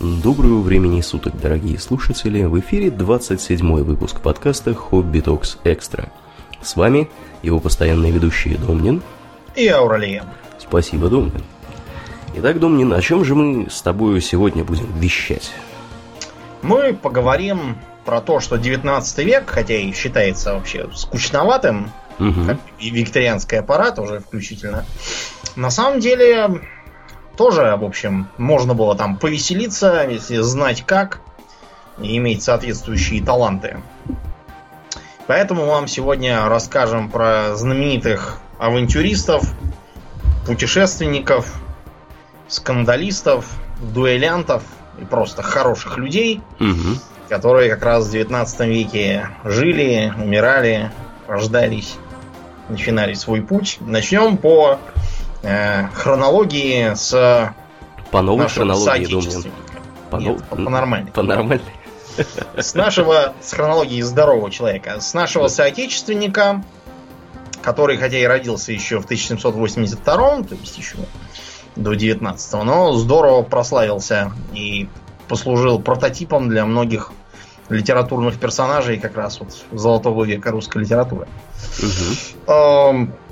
Доброго времени суток, дорогие слушатели, в эфире 27-й выпуск подкаста «Хобби Токс Экстра». С вами его постоянные ведущие Домнин и Ауралия. Спасибо, Домнин. Итак, Домнин, о чем же мы с тобой сегодня будем вещать? Мы поговорим про то, что 19 век, хотя и считается вообще скучноватым, как и викторианский аппарат уже включительно, на самом деле... Тоже, в общем, можно было там повеселиться, если знать как, и иметь соответствующие таланты. Поэтому вам сегодня расскажем про знаменитых авантюристов, путешественников, скандалистов, дуэлянтов и просто хороших людей, которые как раз в 19 веке жили, умирали, рождались, начинали свой путь. Начнем по... хронологии с по новой хронологии, думаю. По нормальной. С хронологии здорового человека. С нашего соотечественника, который, хотя и родился еще в 1782, то есть еще до 19-го, но здорово прославился и послужил прототипом для многих литературных персонажей как раз вот золотого века русской литературы.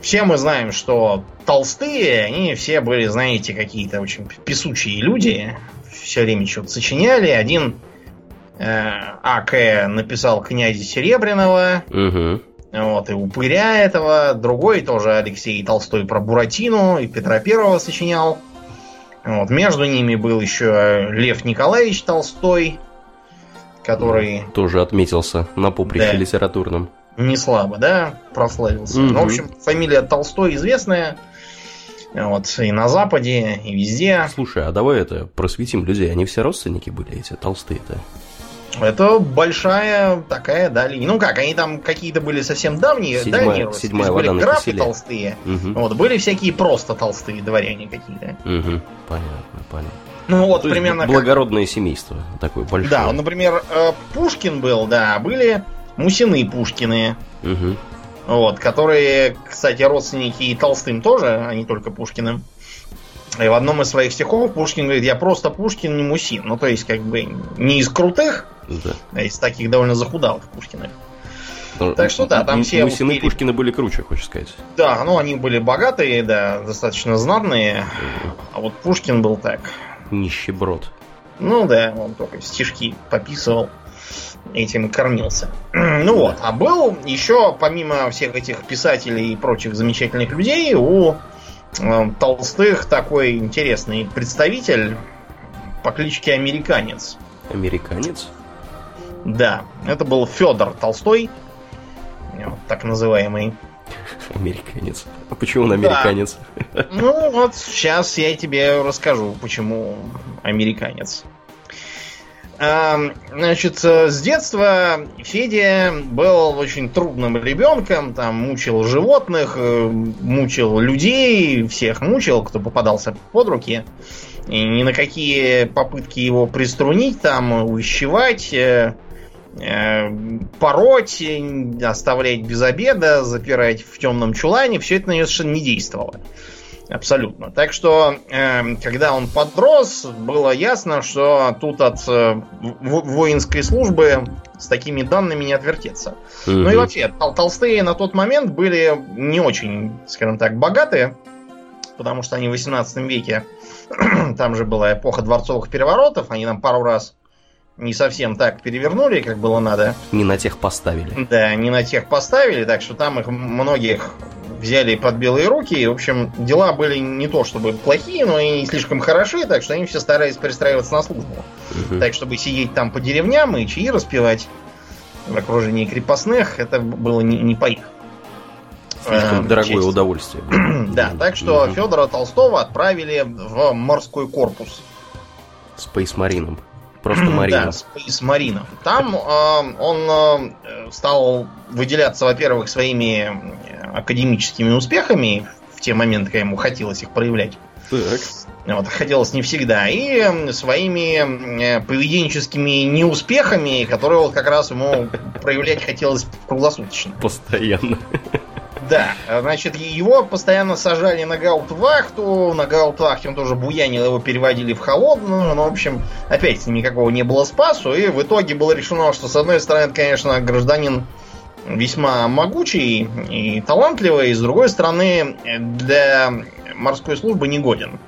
Все мы знаем, что толстые, они все были, знаете, какие-то очень песучие люди, все время что-то сочиняли. Один А.К. написал «Князя Серебряного», вот, и «Упыря» этого, другой тоже Алексей Толстой про Буратино и Петра Первого сочинял. Вот, между ними был еще Лев Николаевич Толстой, который... Тоже отметился на поприще литературном. Не слабо, да? Прославился. Ну, в общем, фамилия Толстой известная. Вот, и на Западе, и везде. Слушай, а давай это просветим людей. Они все родственники были, эти Толстые-то? Это большая такая, да, линия. Ну как, они там какие-то были совсем давние. Седьмая вода на Киселе. Были графы толстые. Вот, были всякие просто толстые дворяне какие-то. Понятно. Ну вот, то примерно благородное как... семейство такое большое. Да, например, Пушкин был, да, были Мусины Пушкины, вот, которые, кстати, родственники и Толстым тоже, а не только Пушкиным. И в одном из своих стихов Пушкин говорит: я просто Пушкин, не Мусин. Ну, то есть, как бы, не из крутых, а из таких довольно захудалых Пушкиных. Так что да, там все... Мусины успели... Пушкина были круче, хочешь сказать. Да, ну, они были богатые, да, достаточно знатные, а вот Пушкин был так... Нищеброд. Ну да, он только стишки пописывал, этим и кормился. Ну вот, а был еще, помимо всех этих писателей и прочих замечательных людей, у Толстых такой интересный представитель по кличке Американец. Американец? Да, это был Федор Толстой, вот так называемый. Американец. А почему он американец? Да. Ну вот сейчас я тебе расскажу, почему американец. Значит, с детства Федя был очень трудным ребенком, там мучил животных, мучил людей, всех мучил, кто попадался под руки. И ни на какие попытки его приструнить, там увещевать, пороть, оставлять без обеда, запирать в темном чулане, все это на нее совершенно не действовало. Абсолютно. Так что, когда он подрос, было ясно, что тут от воинской службы с такими данными не отвертеться. Ну и вообще, толстые на тот момент были не очень, скажем так, богатые, потому что они в 18 веке, там же была эпоха дворцовых переворотов, они там пару раз не совсем так перевернули, как было надо. Не на тех поставили. Да, не на тех поставили, так что там их многих взяли под белые руки. И, в общем, дела были не то чтобы плохие, но и не слишком хороши, так что они все старались перестраиваться на службу. Так, чтобы сидеть там по деревням и чаи распивать в окружении крепостных, это было не по их. Слишком дорогое честь. Удовольствие. Да, так что Федора Толстого отправили в морской корпус. С пейсмарином. Просто Марина. Да, с Марином. Там он стал выделяться, во-первых, своими академическими успехами в те моменты, когда ему хотелось их проявлять. Вот, хотелось не всегда. И своими поведенческими неуспехами, которые вот как раз ему проявлять хотелось круглосуточно. Постоянно. Да, значит, его постоянно сажали на гаутвахту. На гаутвахте он тоже буянил, его переводили в холодную. Но, в общем, опять никакого не было спасу. И в итоге было решено, что, с одной стороны, это, конечно, гражданин весьма могучий и талантливый. И, с другой стороны, для морской службы негоден.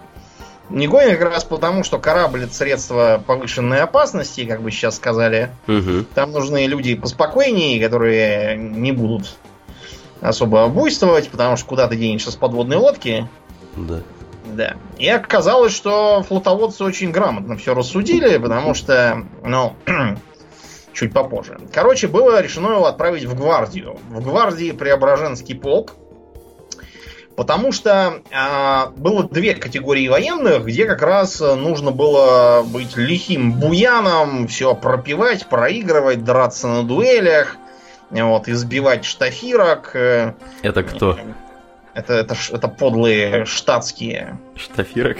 Негоден как раз потому, что корабль — это средство повышенной опасности, как бы сейчас сказали. Угу. Там нужны люди поспокойнее, которые не будут особо буйствовать, потому что куда ты денешься с подводной лодки. Да. Да. И оказалось, что флотоводцы очень грамотно все рассудили, потому что, ну, чуть попозже. Короче, было решено его отправить в гвардию. В гвардии Преображенский полк. Потому что было две категории военных, где как раз нужно было быть лихим буяном, все пропивать, проигрывать, драться на дуэлях. Вот, избивать штафирок. Это кто? Это подлые штатские. Штафирок?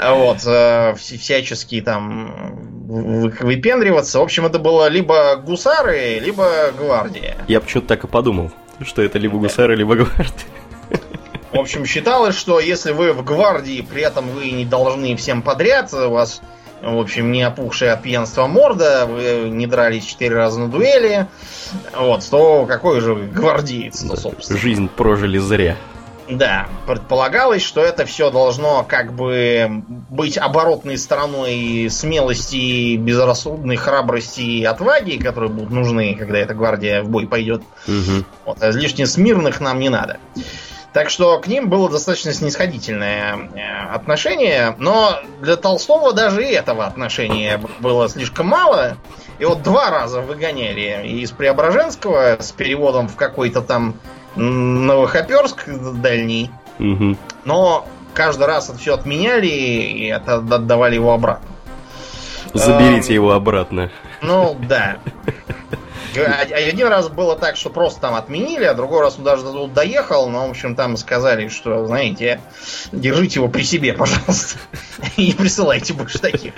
Вот, всячески там выпендриваться. В общем, это было либо гусары, либо гвардия. Я почему-то так и подумал, что это либо гусары, либо гвардия. В общем, считалось, что если вы в гвардии, при этом вы не должны всем подряд, у вас... В общем, не опухшая от пьянства морда, вы не дрались 4 раза на дуэли, вот, то какой же гвардеец, ну, собственно. Жизнь прожили зря. Да, предполагалось, что это все должно как бы быть оборотной стороной смелости, безрассудной храбрости и отваги, которые будут нужны, когда эта гвардия в бой пойдет. Угу. Вот, а лишних смирных нам не надо. Так что к ним было достаточно снисходительное отношение, но для Толстого даже и этого отношения было слишком мало. И вот 2 раза выгоняли из Преображенского с переводом в какой-то там Новохоперск дальний. Угу. Но каждый раз это все отменяли и отдавали его обратно. Заберите его обратно. Ну, да. Один раз было так, что просто там отменили, а другой раз он даже тут доехал, но, в общем, там сказали, что, знаете, держите его при себе, пожалуйста, и не присылайте больше таких.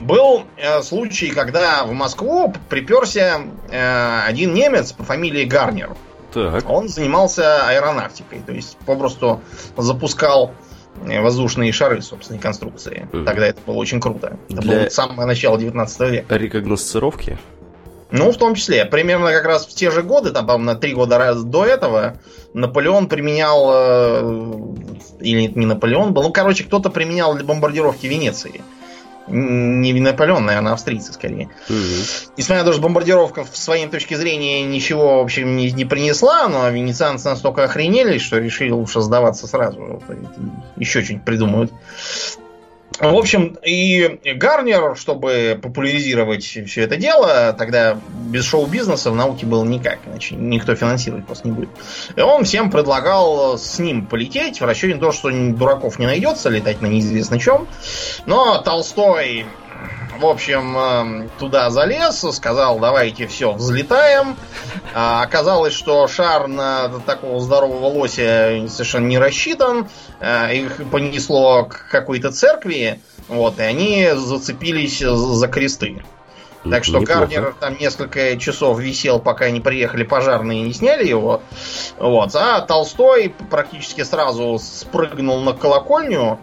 Был случай, когда в Москву приперся один немец по фамилии Гарнер. Так. Он занимался аэронавтикой, то есть попросту запускал воздушные шары собственной конструкции. Тогда это было очень круто. Это было самое начало 19 века. Рекогносцировки? Ну, в том числе. Примерно как раз в те же годы, там, по-моему, на 3 года до этого, Наполеон применял... Или не Наполеон был. Ну, короче, кто-то применял для бомбардировки Венеции. Не Наполеон, наверное, австрийцы скорее. Несмотря на то, что бомбардировка, с своей точки зрения, ничего, в общем, не принесла, но венецианцы настолько охренели, что решили лучше сдаваться сразу. Еще что-нибудь придумают. В общем, и Гарнер, чтобы популяризировать все это дело, тогда без шоу-бизнеса в науке было никак, иначе никто финансировать просто не будет. И он всем предлагал с ним полететь, в расчете на то, что дураков не найдется, летать на неизвестно чем. Но Толстой, в общем, туда залез, сказал: давайте все, взлетаем. А оказалось, что шар на такого здорового лося совершенно не рассчитан. Их понесло к какой-то церкви, вот, и они зацепились за кресты. Так что неплохо. Гарнер там несколько часов висел, пока не приехали пожарные и не сняли его. Вот. А Толстой практически сразу спрыгнул на колокольню,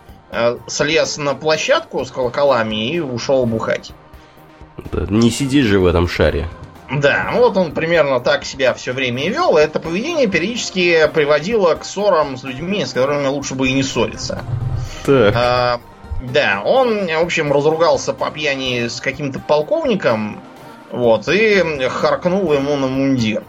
слез на площадку с колоколами и ушел бухать. Не сидишь же в этом шаре. Да, вот он примерно так себя все время и вел. Это поведение периодически приводило к ссорам с людьми, с которыми лучше бы и не ссориться. Так. Да, он, в общем, разругался по пьяни с каким-то полковником, вот, и харкнул ему на мундир.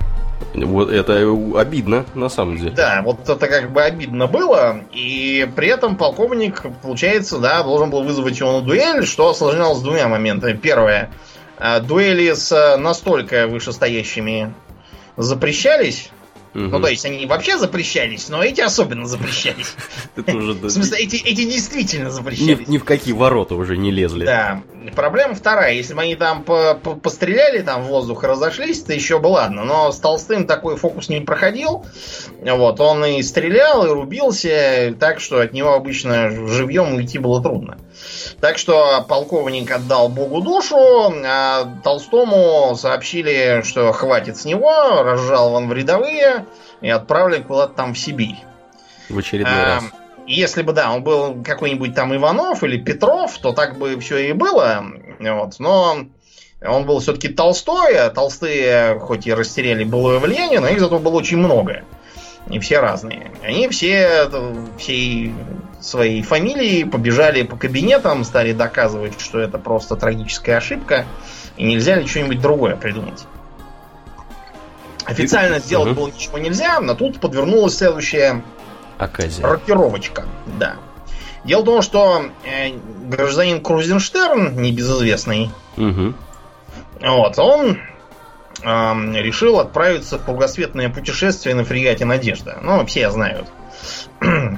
Вот это обидно, на самом деле. Да, вот это как бы обидно было, и при этом полковник, получается, да, должен был вызвать его на дуэль, что осложнялось двумя моментами. Первое. Дуэли с настолько вышестоящими запрещались. Угу. Ну, то есть они вообще запрещались, но эти особенно запрещались. В смысле, эти действительно запрещались. Ни в какие ворота уже не лезли. Да, Проблема вторая. Если бы они там постреляли там в воздух и разошлись, то еще бы ладно. Но с Толстым такой фокус не проходил. Вот, он и стрелял, и рубился, так что от него обычно живьем уйти было трудно. Так что полковник отдал Богу душу, а Толстому сообщили, что хватит с него, разжал вон в рядовые и отправили куда-то там в Сибирь. В очередной раз. Если бы, да, он был какой-нибудь там Иванов или Петров, то так бы все и было. Вот. Но он был все-таки Толстой, а Толстые хоть и растеряли былое влияние, но их зато было очень много. И все разные. Они все всей своей фамилией побежали по кабинетам, стали доказывать, что это просто трагическая ошибка, и нельзя ли что-нибудь другое придумать. Официально сделать было ничего нельзя, но тут подвернулась следующая... оказия. Рокировочка, да. Дело в том, что гражданин Крузенштерн, небезызвестный, вот, он решил отправиться в кругосветное путешествие на фрегате «Надежда». Ну, все знают.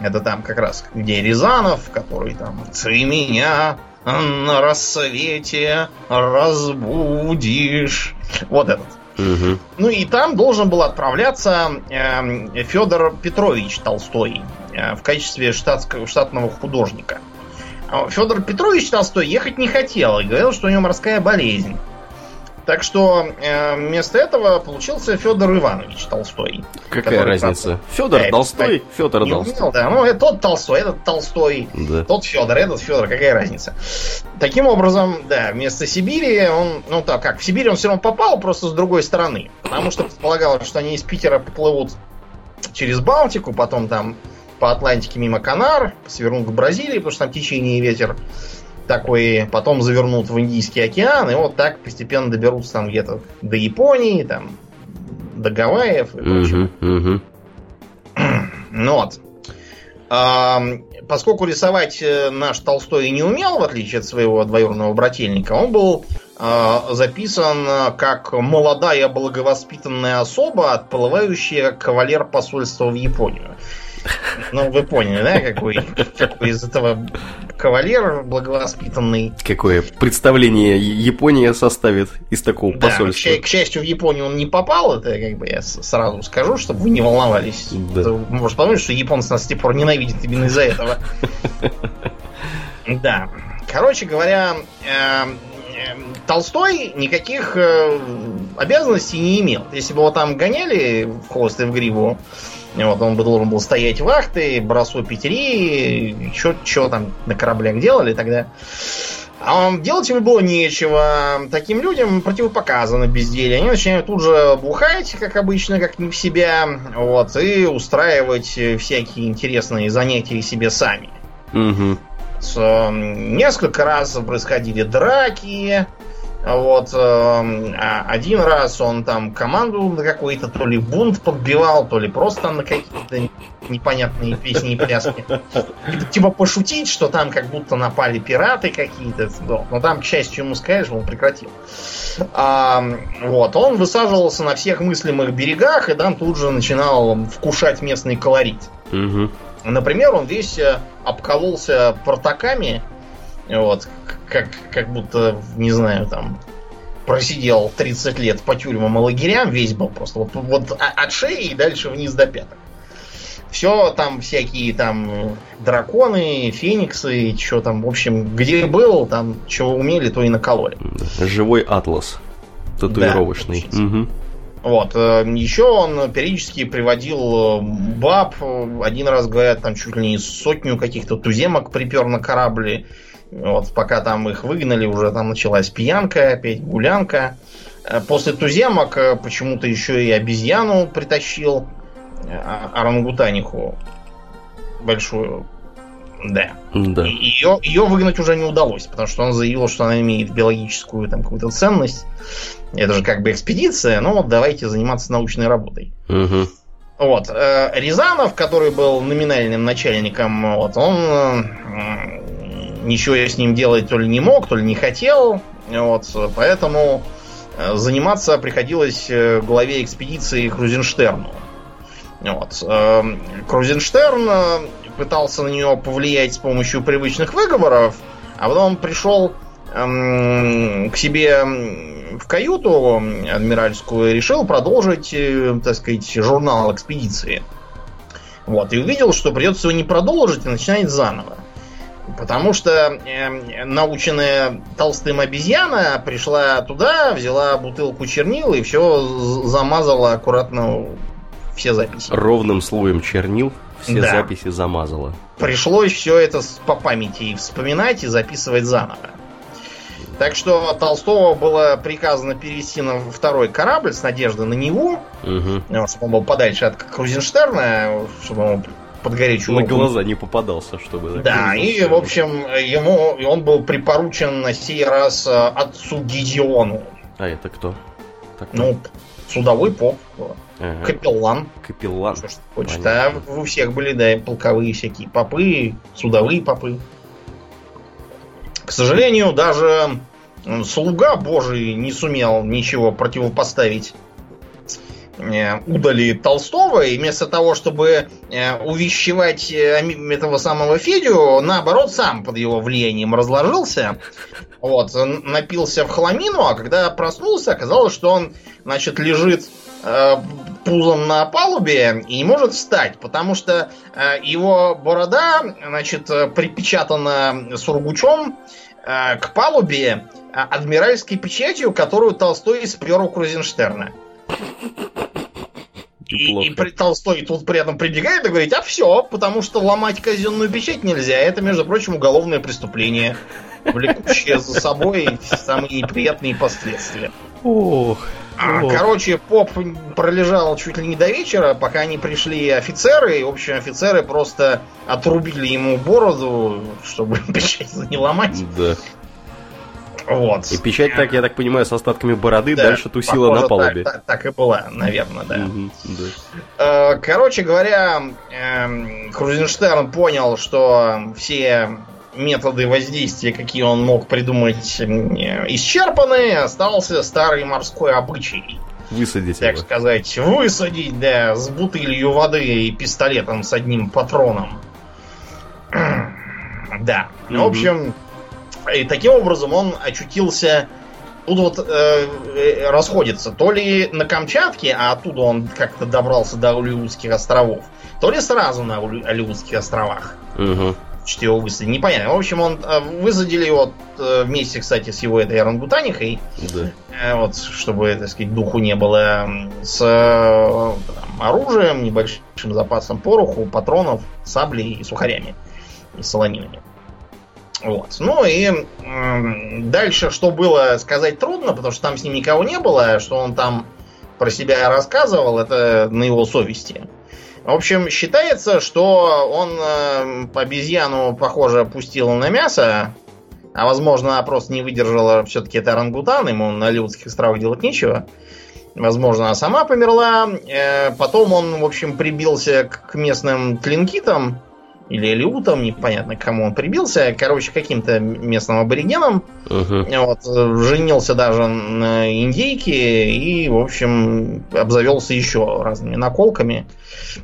Это там как раз, где Рязанов, который там «Ты меня на рассвете разбудишь». Вот этот. Ну и там должен был отправляться Федор Петрович Толстой в качестве штатного художника. Федор Петрович Толстой ехать не хотел и говорил, что у него морская болезнь. Так что вместо этого получился Федор Иванович Толстой. Какая разница? Федор Толстой, Федор Толстой. Да, ну тот Толстой, этот Толстой, да. Тот Федор, этот Федор, какая разница? Таким образом, да, вместо Сибири он, ну так как в Сибирь он все равно попал, просто с другой стороны, потому что предполагалось, что они из Питера поплывут через Балтику, потом там по Атлантике мимо Канар, свернут к Бразилии, потому что там течение и ветер. Такой, потом завернут в Индийский океан, и вот так постепенно доберутся там где-то до Японии, там, до Гавайев и прочего. Ну вот. Поскольку рисовать наш Толстой не умел, в отличие от своего двоюродного брательника, он был записан как молодая благовоспитанная особа, отплывающая кавалер посольства в Японию. Ну, вы поняли, да, какой из этого кавалер благовоспитанный. Какое представление Япония составит из такого посольства. К счастью, в Японию он не попал, это как бы я сразу скажу, чтобы вы не волновались. Да. Может подумать, что японцы нас с тех пор ненавидят именно из-за этого. Да. Короче говоря, Толстой никаких обязанностей не имел. Если бы его там гоняли в хвост и в гриву, вот, он бы должен был стоять вахты, бросу петери, что там на кораблях делали тогда. А делать ему было нечего. Таким людям противопоказано безделье. Они начинают тут же бухать, как обычно, как не в себя, вот, и устраивать всякие интересные занятия себе сами. Несколько раз происходили драки. Вот, один раз он там команду на какой-то то ли бунт подбивал, то ли просто на какие-то непонятные песни и пляски. Типа пошутить, что там как будто напали пираты какие-то. Но там, к счастью, ему сказали, что он прекратил. Вот, он высаживался на всех мыслимых берегах и там тут же начинал вкушать местный колорит. Например, он весь обкололся портаками. Вот, как будто, не знаю, там, просидел 30 лет по тюрьмам и лагерям, весь был просто вот от шеи и дальше вниз до пяток. Все там всякие там драконы, фениксы, что там, в общем, где был, там, чего умели, то и накололи. Живой атлас татуировочный. Да, вот, еще он периодически приводил баб, один раз, говорят, там чуть ли не 100 каких-то туземок припер на корабль. Вот, пока там их выгнали, уже там началась пьянка, опять гулянка. После туземок почему-то еще и обезьяну притащил, орангутаниху большую. Да. Ее выгнать уже не удалось, потому что он заявил, что она имеет биологическую там какую-то ценность. Это же как бы экспедиция, но вот давайте заниматься научной работой. Вот. Рязанов, который был номинальным начальником, вот, он... ничего я с ним делать то ли не мог, то ли не хотел. Вот, поэтому заниматься приходилось главе экспедиции Крузенштерну. Вот. Крузенштерн пытался на него повлиять с помощью привычных выговоров, а потом пришел к себе в каюту адмиральскую, решил продолжить, так сказать, журнал экспедиции. Вот, и увидел, что придется его не продолжить, а начинать заново. Потому что наученная толстым обезьяна пришла туда, взяла бутылку чернил и все замазала аккуратно, все записи. Ровным слоем чернил все записи замазала. Пришлось все это по памяти и вспоминать, и записывать заново. Так что Толстого было приказано перевести на второй корабль с надеждой на него, чтобы он был подальше от Крузенштерна, чтобы он под горячую руку. На глаза не попадался, чтобы... Да, и, в общем, ему он был припоручен на сей раз отцу Гидеону. А это кто? Так, ну, судовой поп, капеллан. Капеллан. Что ж хочет. А у всех были, да, полковые всякие попы, судовые попы. К сожалению, даже слуга Божий не сумел ничего противопоставить удали Толстого, и вместо того, чтобы увещевать этого самого Федю, наоборот, сам под его влиянием разложился, вот, напился в хламину, а когда проснулся, оказалось, что он, значит, лежит пузом на палубе и не может встать, потому что его борода, значит, припечатана сургучом к палубе адмиральской печатью, которую Толстой спер у Крузенштерна. И Толстой тут при этом прибегает и говорит: а все, потому что ломать казенную печать нельзя. Это, между прочим, уголовное преступление, влекущее за собой самые неприятные последствия. Короче, поп пролежал чуть ли не до вечера, пока не пришли офицеры. И, в общем, офицеры просто отрубили ему бороду, чтобы печать не ломать. Да. Вот. И печать, так, я так понимаю, с остатками бороды, да, дальше тусила, похоже, на палубе. Так и была, наверное, да. Да. Короче говоря, Крузенштерн понял, что все методы воздействия, какие он мог придумать, исчерпаны. Остался старый морской обычай. Высадить его. Так сказать, высадить, да, с бутылью воды и пистолетом с одним патроном. Да. В общем... И таким образом он очутился... Тут вот расходится. То ли на Камчатке, а оттуда он как-то добрался до Алиутских островов, то ли сразу на Алиутских островах. Что его высадили. Непонятно. В общем, он высадили его вместе, кстати, с его этой орангутанихой. Да. Вот, чтобы, так сказать, духу не было. С там, оружием, небольшим запасом пороху, патронов, саблей и сухарями. И солонинами. Вот. Ну и дальше, что было, сказать трудно, потому что там с ним никого не было, что он там про себя рассказывал, это на его совести. В общем, считается, что он обезьяну, похоже, пустил на мясо, а возможно, просто не выдержала, все-таки это орангутан, ему на Алиутских островах делать нечего. Возможно, она сама померла. Потом он, в общем, прибился к местным тлинкитам, или алиутам, непонятно, к кому он прибился. Короче, каким-то местным аборигеном. Вот, женился даже на индейке и, в общем, обзавелся еще разными наколками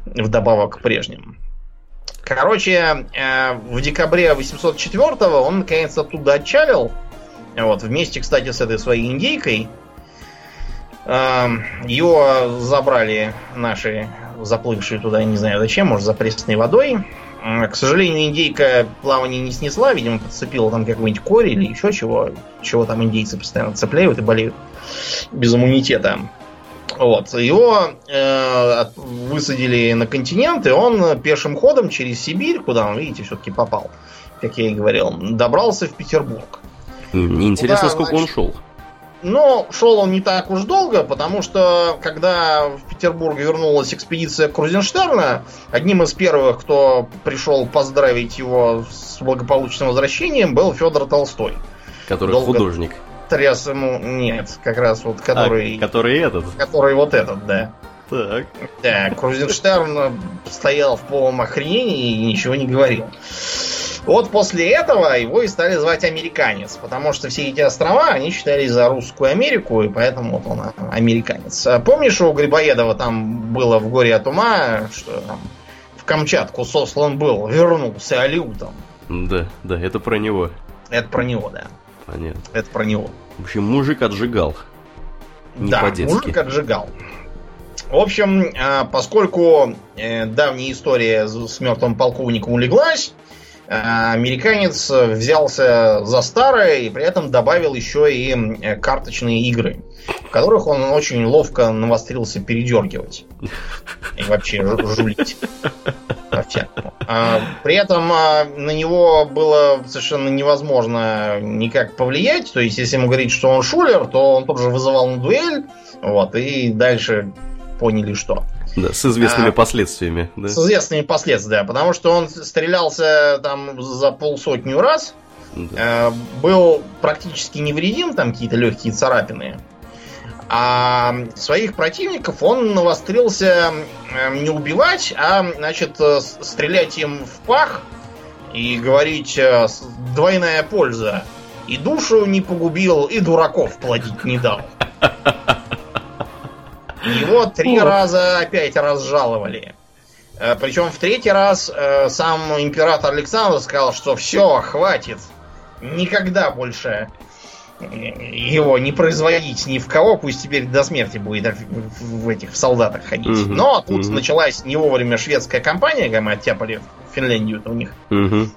вдобавок к прежним. Короче, в декабре 804-го он, наконец, оттуда отчалил. Вот, вместе, кстати, с этой своей индейкой. Ее забрали наши заплывшие туда, не знаю зачем, может, за пресной водой. К сожалению, индейка плавание не снесла, видимо, подцепила там какой-нибудь корь или еще чего, чего там индейцы постоянно цепляют и болеют без иммунитета. Вот. Его высадили на континент, и он пешим ходом через Сибирь, куда он, видите, все-таки попал, как я и говорил, добрался в Петербург. Интересно, куда, сколько он шел? Но шел он не так уж долго, потому что, когда в Петербург вернулась экспедиция Крузенштерна, одним из первых, кто пришел поздравить его с благополучным возвращением, был Федор Толстой. Который долго художник. Тряс ему... Нет, как раз вот который... который этот? Который вот этот, да. Так. Да, Крузенштерн стоял в полном охренении и ничего не говорил. Вот после этого его и стали звать американец, потому что все эти острова, они считались за русскую Америку, и поэтому вот он американец. Помнишь, у Грибоедова там было в «Горе от ума», что там в Камчатку сослан был, вернулся алиутом? Да, да, это про него. Это про него, да. Понятно. Это про него. В общем, мужик отжигал. Не да, по-детски. Мужик отжигал. В общем, поскольку давняя история с мертвым полковником улеглась, американец взялся за старое и при этом добавил еще и карточные игры, в которых он очень ловко навострился передергивать и вообще жулить. При этом на него было совершенно невозможно никак повлиять. То есть, если ему говорить, что он шулер, то он тут же вызывал на дуэль. Вот, и дальше поняли, что. Да, с известными последствиями. Да? С известными последствиями, да. Потому что он стрелялся там за 50 раз, да. Был практически невредим, там какие-то легкие царапины. А своих противников он навострился не убивать, а, значит, стрелять им в пах и говорить: двойная польза. И душу не погубил, и дураков плодить не дал. Его 3 раза опять разжаловали. Причем в 3-й раз сам император Александр сказал, что все, хватит. Никогда больше его не производить ни в кого, пусть теперь до смерти будет в этих солдатах ходить. Uh-huh, но тут началась не вовремя шведская кампания, когда мы оттяпали Финляндию у них. Uh-huh.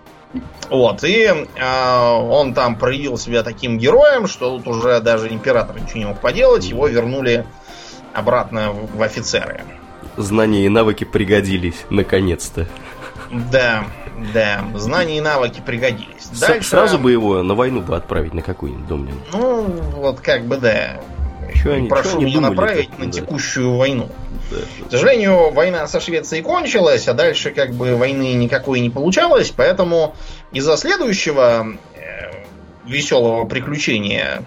Вот, и он там проявил себя таким героем, что тут уже даже император ничего не мог поделать, его вернули обратно в офицеры. Знания и навыки пригодились, наконец-то. Да, да, знания и навыки пригодились. Дальше... Сразу бы его на войну бы отправить, на какую-нибудь, думаю. Ну, вот как бы, да. Прошу меня направить на текущую войну. Да. К сожалению, война со Швецией кончилась, а дальше как бы войны никакой не получалось, поэтому из-за следующего веселого приключения...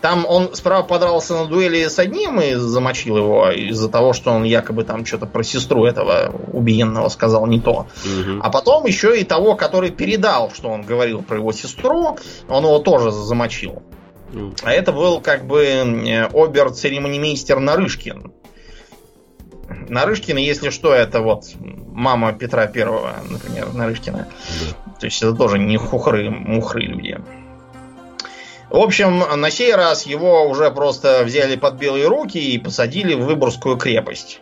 Там он справа подрался на дуэли с одним и замочил его из-за того, что он якобы там что-то про сестру этого убиенного сказал не то. Угу. А потом еще и того, который передал, что он говорил про его сестру, он его тоже замочил. Угу. А это был как бы обер-церемонимейстер Нарышкин. Нарышкин, если что, это вот мама Петра Первого, например, Нарышкина. Да. То есть это тоже не хухры-мухры люди. В общем, на сей раз его уже просто взяли под белые руки и посадили в Выборгскую крепость.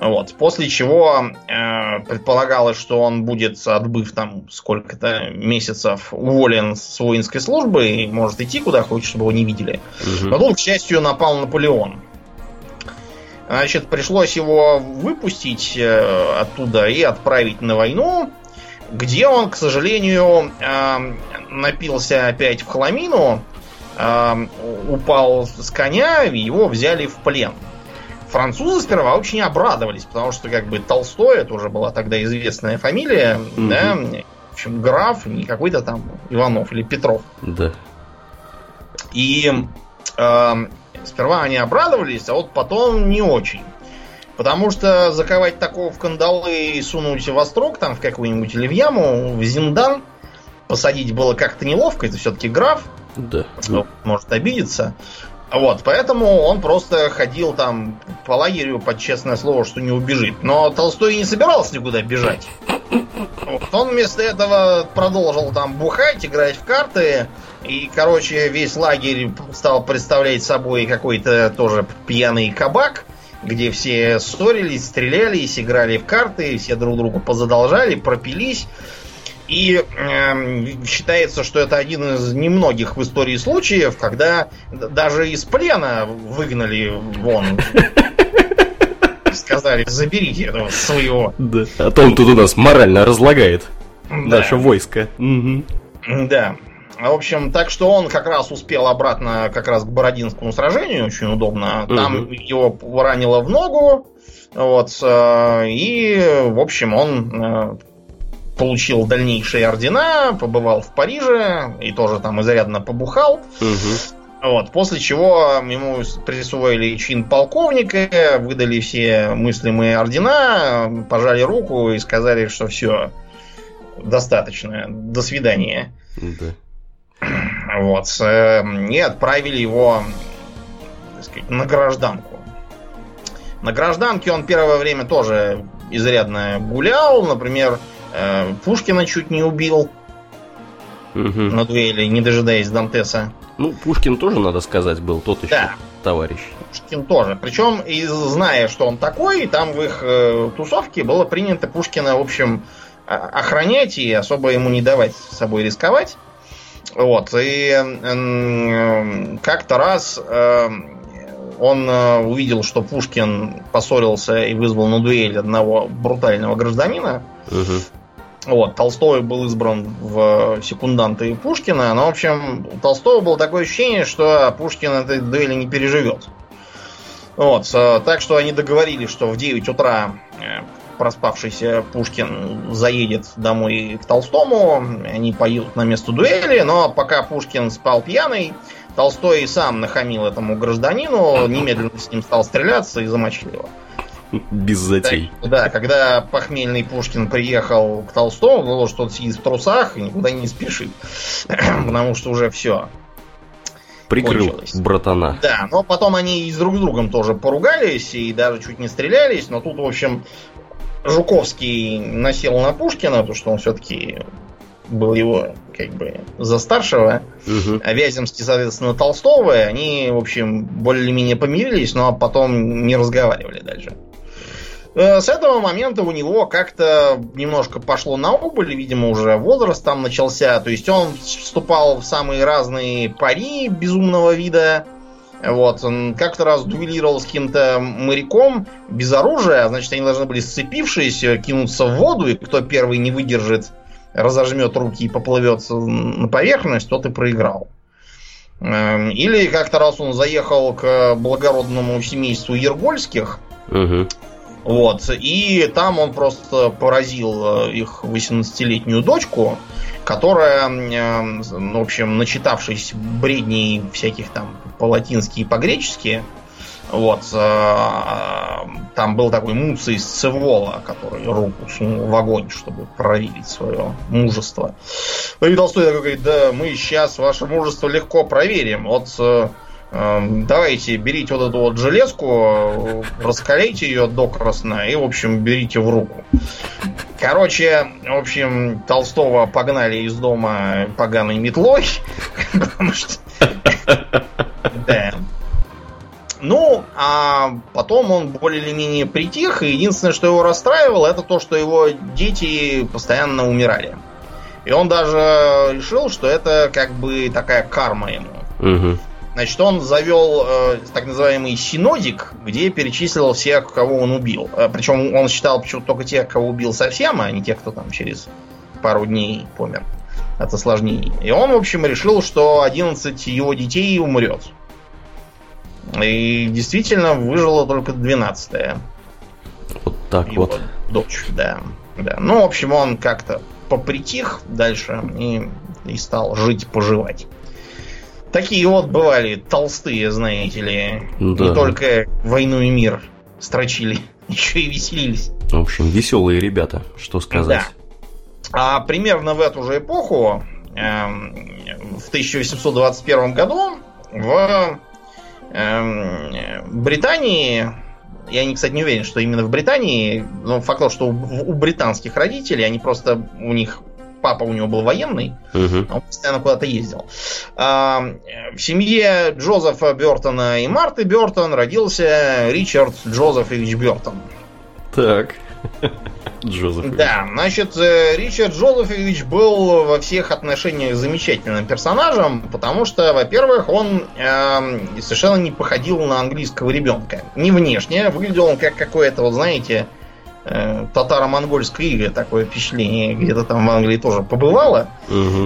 Вот. После чего предполагалось, что он будет, отбыв там сколько-то месяцев, уволен с воинской службы и может идти куда хочет, чтобы его не видели. Угу. Но тут, к счастью, напал Наполеон. Значит, пришлось его выпустить оттуда и отправить на войну, где он, к сожалению, напился опять в хламину, упал с коня, его взяли в плен. Французы сперва очень обрадовались, потому что как бы Толстой, это уже была тогда известная фамилия, mm-hmm. да, в общем, граф, не какой-то там Иванов или Петров. Да. И сперва они обрадовались, а вот потом не очень. Потому что заковать такого в кандалы и сунуть во строк там в какую-нибудь или в яму, в зиндан, посадить было как-то неловко, это все-таки граф, да. Может обидеться. Вот, поэтому он просто ходил там по лагерю под честное слово, что не убежит. Но Толстой не собирался никуда бежать. Вот. Он вместо этого продолжил там бухать, играть в карты. И, короче, весь лагерь стал представлять собой какой-то тоже пьяный кабак, где все ссорились, стрелялись, играли в карты, все друг другу позадолжали, пропились. И считается, что это один из немногих в истории случаев, когда даже из плена выгнали вон. Сказали, заберите этого своего. Да. А то он тут у нас морально разлагает наше войско. Да. В общем, так что он как раз успел обратно как раз к Бородинскому сражению, очень удобно. Там его ранило в ногу, вот, и, в общем, он получил дальнейшие ордена, побывал в Париже и тоже там изрядно побухал. Вот, после чего ему присвоили чин полковника, выдали все мыслимые ордена, пожали руку и сказали, что все, достаточно, до свидания. Да. Вот. И отправили его, так сказать, на гражданку. На гражданке он первое время тоже изрядно гулял. Например, Пушкина чуть не убил. на дуэли, не дожидаясь Дантеса. Ну, Пушкин тоже, надо сказать, был тот еще товарищ. Пушкин тоже. Причем, и зная, что он такой, там в их тусовке было принято Пушкина, в общем, охранять и особо ему не давать с собой рисковать. Вот. И как-то раз он увидел, что Пушкин поссорился и вызвал на дуэль одного брутального гражданина. Вот, Толстой был избран в секунданты Пушкина. Но, в общем, у Толстого было такое ощущение, что Пушкин этой дуэли не переживет. Вот, так что они договорились, что в 9 утра проспавшийся Пушкин заедет домой к Толстому. Они поедут на место дуэли. Но пока Пушкин спал пьяный, Толстой сам нахамил этому гражданину, немедленно с ним стал стреляться и замочил его. Без затей. Да, когда похмельный Пушкин приехал к Толстому, было, что он сидит в трусах и никуда не спешит, потому что уже все. Прикрыл кончилось. Братана. Да, но потом они и с друг с другом тоже поругались и даже чуть не стрелялись, но тут, в общем, Жуковский насел на Пушкина, потому что он все-таки был его, как бы, за старшего, а Вяземский, соответственно, Толстого, и они, в общем, более-менее помирились, но потом не разговаривали дальше. С этого момента у него как-то немножко пошло на убыль, видимо, уже возраст там начался, то есть он вступал в самые разные пари безумного вида, вот, он как-то раз дуэлировал с каким-то моряком без оружия, значит, они должны были, сцепившись, кинуться в воду, и кто первый не выдержит, разожмет руки и поплывет на поверхность, тот и проиграл. Или как-то раз он заехал к благородному семейству Ергольских, вот, и там он просто поразил их 18-летнюю дочку, которая, в общем, начитавшись бредней всяких там по-латински и по-гречески, вот, там был такой Муций Сцевола, который руку сунул в огонь, чтобы проверить свое мужество. И Толстой такой говорит: да, мы сейчас ваше мужество легко проверим. Вот давайте, берите вот эту вот железку, раскаляйте ее докрасно и, в общем, берите в руку. Короче, в общем, Толстого погнали из дома поганой метлой, потому что... Да. Ну, а потом он более или менее притих, и единственное, что его расстраивало, это то, что его дети постоянно умирали. И он даже решил, что это как бы такая карма ему. Значит, он завел так называемый синодик, где перечислил всех, кого он убил. Причем он считал почему-то только тех, кого убил совсем, а не тех, кто там через пару дней помер от осложнений. И он, в общем, решил, что 11 его детей умрет. И действительно выжила только 12-я. Вот так его вот. Дочь, да. Ну, в общем, он как-то попритих дальше и стал жить-поживать. Такие вот бывали толстые, знаете ли. Да. Не только «Войну и мир» строчили, еще и веселились. В общем, веселые ребята, что сказать. Да. А примерно в эту же эпоху, в 1821 году, в Британии, я, кстати, не уверен, что именно в Британии, но факт то, что у британских родителей, они просто, у них папа у него был военный, он постоянно куда-то ездил. В семье Джозефа Бёртона и Марты Бёртон родился Ричард Джозефович Бёртон. Так, Джозефович. Да, значит, Ричард Джозефович был во всех отношениях замечательным персонажем, потому что, во-первых, он совершенно не походил на английского ребенка. Не внешне, выглядел он как какое-то, вот знаете, татаро-монгольское иго, такое впечатление где-то там в Англии тоже побывало. Потому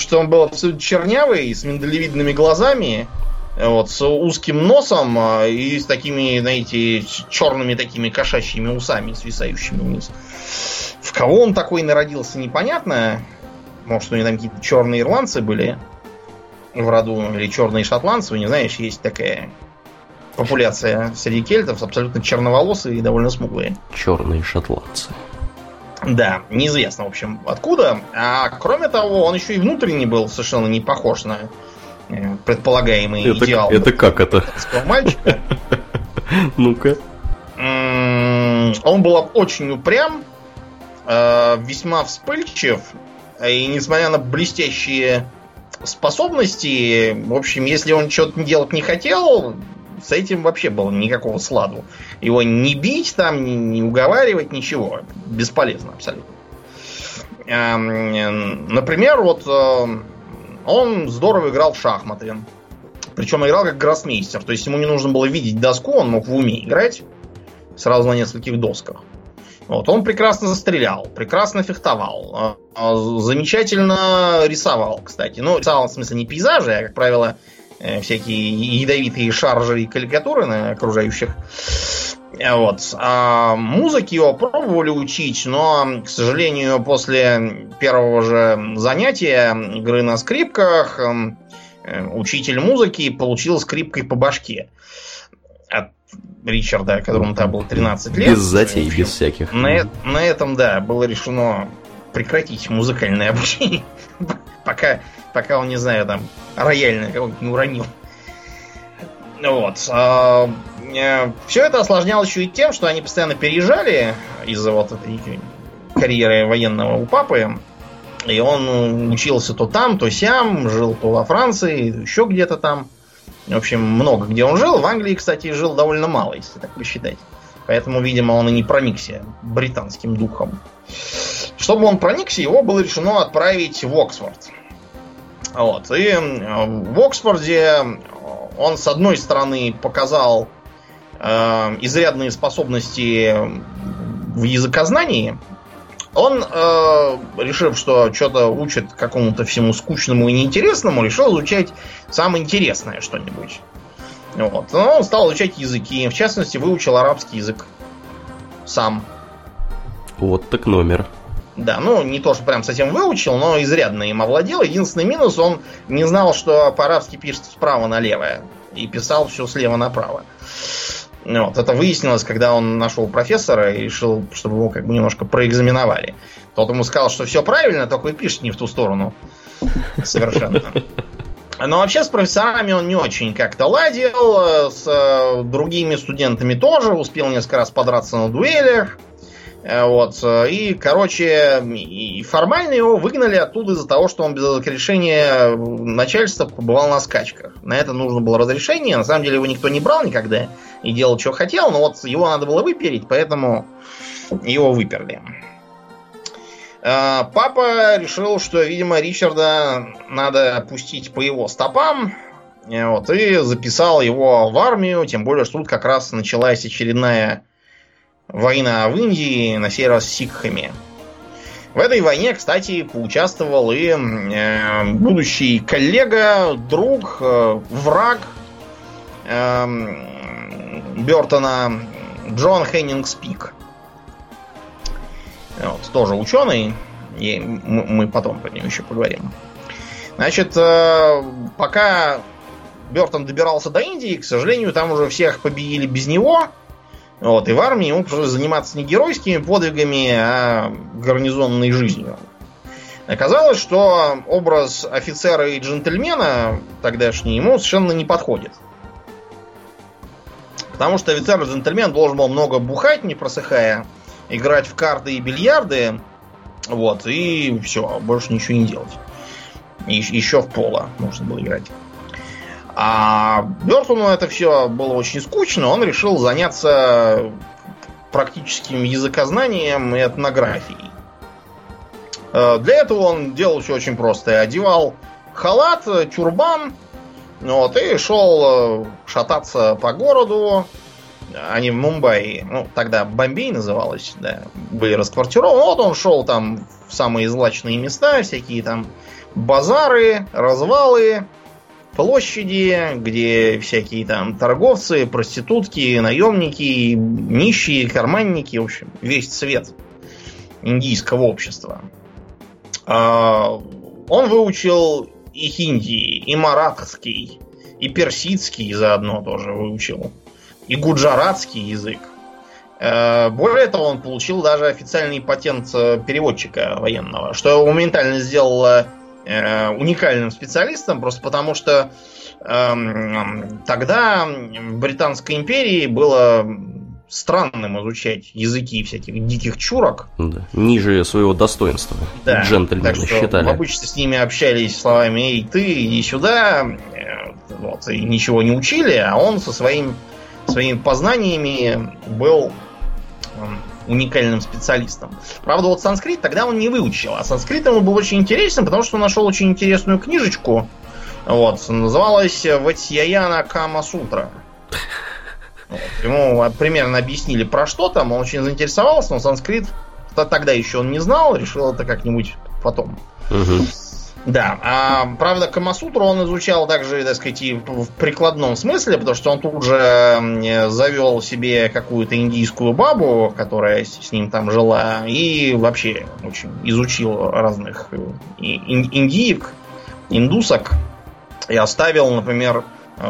что он был абсолютно чернявый, с миндалевидными глазами, вот, с узким носом и с такими, знаете, черными такими кошачьими усами, свисающими вниз. В кого он такой народился, непонятно. Может, у него там какие-то черные ирландцы были в роду, или черные шотландцы, не знаешь, есть такая популяция среди кельтов, абсолютно черноволосые и довольно смуглые. Черные шотландцы. Да, неизвестно, в общем, откуда. А кроме того, он еще и внутренне был совершенно не похож на предполагаемый идеал. Это как это? Мальчика. Ну-ка. Он был очень упрям, весьма вспыльчив И несмотря на блестящие способности, в общем, если он что-то делать не хотел, с этим вообще было никакого сладу. Его не бить там, не уговаривать, ничего. Бесполезно абсолютно. Например, вот он здорово играл в шахматы. Причем играл как гроссмейстер. То есть ему не нужно было видеть доску, он мог в уме играть сразу на нескольких досках. Вот. Он прекрасно застрелял, прекрасно фехтовал, замечательно рисовал, кстати. Ну, рисовал, в смысле, не пейзажи, а, как правило, всякие ядовитые шаржи и карикатуры на окружающих. Вот. А музыки его пробовали учить, но, к сожалению, после первого же занятия игры на скрипках учитель музыки получил скрипкой по башке от Ричарда, которому там было 13 лет. Без затей, без всяких. На этом, да, было решено прекратить музыкальное обучение, пока он, не знаю, там, рояльное кого-нибудь не уронил. Вот. Все это осложнялось еще и тем, что они постоянно переезжали из-за вот этой карьеры военного у папы. И он учился то там, то сям, жил то во Франции, еще где-то там. В общем, много где он жил. В Англии, кстати, жил довольно мало, если так посчитать. Поэтому, видимо, он и не проникся британским духом. Чтобы он проникся, его было решено отправить в Оксфорд. Вот. И в Оксфорде он, с одной стороны, показал изрядные способности в языкознании. Он, решив, что что-то учит какому-то всему скучному и неинтересному, решил изучать самое интересное что-нибудь. Вот. Но он стал изучать языки. В частности, выучил арабский язык сам. Вот так номер. Да, ну не то, что прям совсем выучил, но изрядно им овладел. Единственный минус, он не знал, что по-арабски пишет справа налево. И писал все слева направо. Вот, это выяснилось, когда он нашел профессора и решил, чтобы его как бы немножко проэкзаменовали. Тот ему сказал, что все правильно, только и пишет не в ту сторону. Совершенно. Но вообще с профессорами он не очень как-то ладил. С другими студентами тоже. Успел несколько раз подраться на дуэлях. Вот. И, короче, и формально его выгнали оттуда из-за того, что он без разрешения начальства побывал на скачках. На это нужно было разрешение. На самом деле его никто не брал никогда и делал, что хотел. Но вот его надо было выпереть, поэтому его выперли. Папа решил, что, видимо, Ричарда надо пустить по его стопам. Вот, и записал его в армию. Тем более, что тут как раз началась очередная война в Индии, на сей раз с сикхами. В этой войне, кстати, поучаствовал и будущий коллега, друг, враг Бёртона Джон Хеннинг Спик. Вот, тоже ученый. И мы потом про него еще поговорим. Значит, пока Бёртон добирался до Индии, к сожалению, там уже всех победили без него. Вот, и в армии ему пришлось заниматься не геройскими подвигами, а гарнизонной жизнью. Оказалось, что образ офицера и джентльмена тогдашний ему совершенно не подходит. Потому что офицер и джентльмен должен был много бухать, не просыхая, играть в карты и бильярды, вот, и все, больше ничего не делать. Еще в поло можно было играть. А Бёртону это все было очень скучно. Он решил заняться практическим языкознанием и этнографией. Для этого он делал все очень просто. Одевал халат, тюрбан, вот, и шел шататься по городу. Они в Мумбаи, ну, тогда Бомбей называлось, да, были расквартированы. Вот он шел там в самые злачные места, всякие там базары, развалы, площади, где всякие там торговцы, проститутки, наемники, нищие, карманники, в общем, весь цвет индийского общества. Он выучил и хинди, и маратский, и персидский заодно тоже выучил, и гуджаратский язык. Более того, он получил даже официальный патент переводчика военного, что его моментально сделало уникальным специалистом, просто потому что тогда в Британской империи было странным изучать языки всяких диких чурок. Да. Ниже своего достоинства. Да. Джентльмены так что считали. Обычно с ними общались словами «эй, ты, иди сюда», вот, и ничего не учили, а он со своими познаниями был уникальным специалистом. Правда, вот санскрит тогда он не выучил, а санскрит ему был очень интересен, потому что он нашел очень интересную книжечку, вот, называлась «Ватьяяна Камасутра». Вот, ему примерно объяснили, про что там, он очень заинтересовался, но санскрит тогда еще он не знал, решил это как-нибудь потом. Угу. Да, а правда, Камасутру он изучал также, так сказать, и в прикладном смысле, потому что он тут же завел себе какую-то индийскую бабу, которая с ним там жила, и вообще очень изучил разных индиек, индусок, и оставил, например,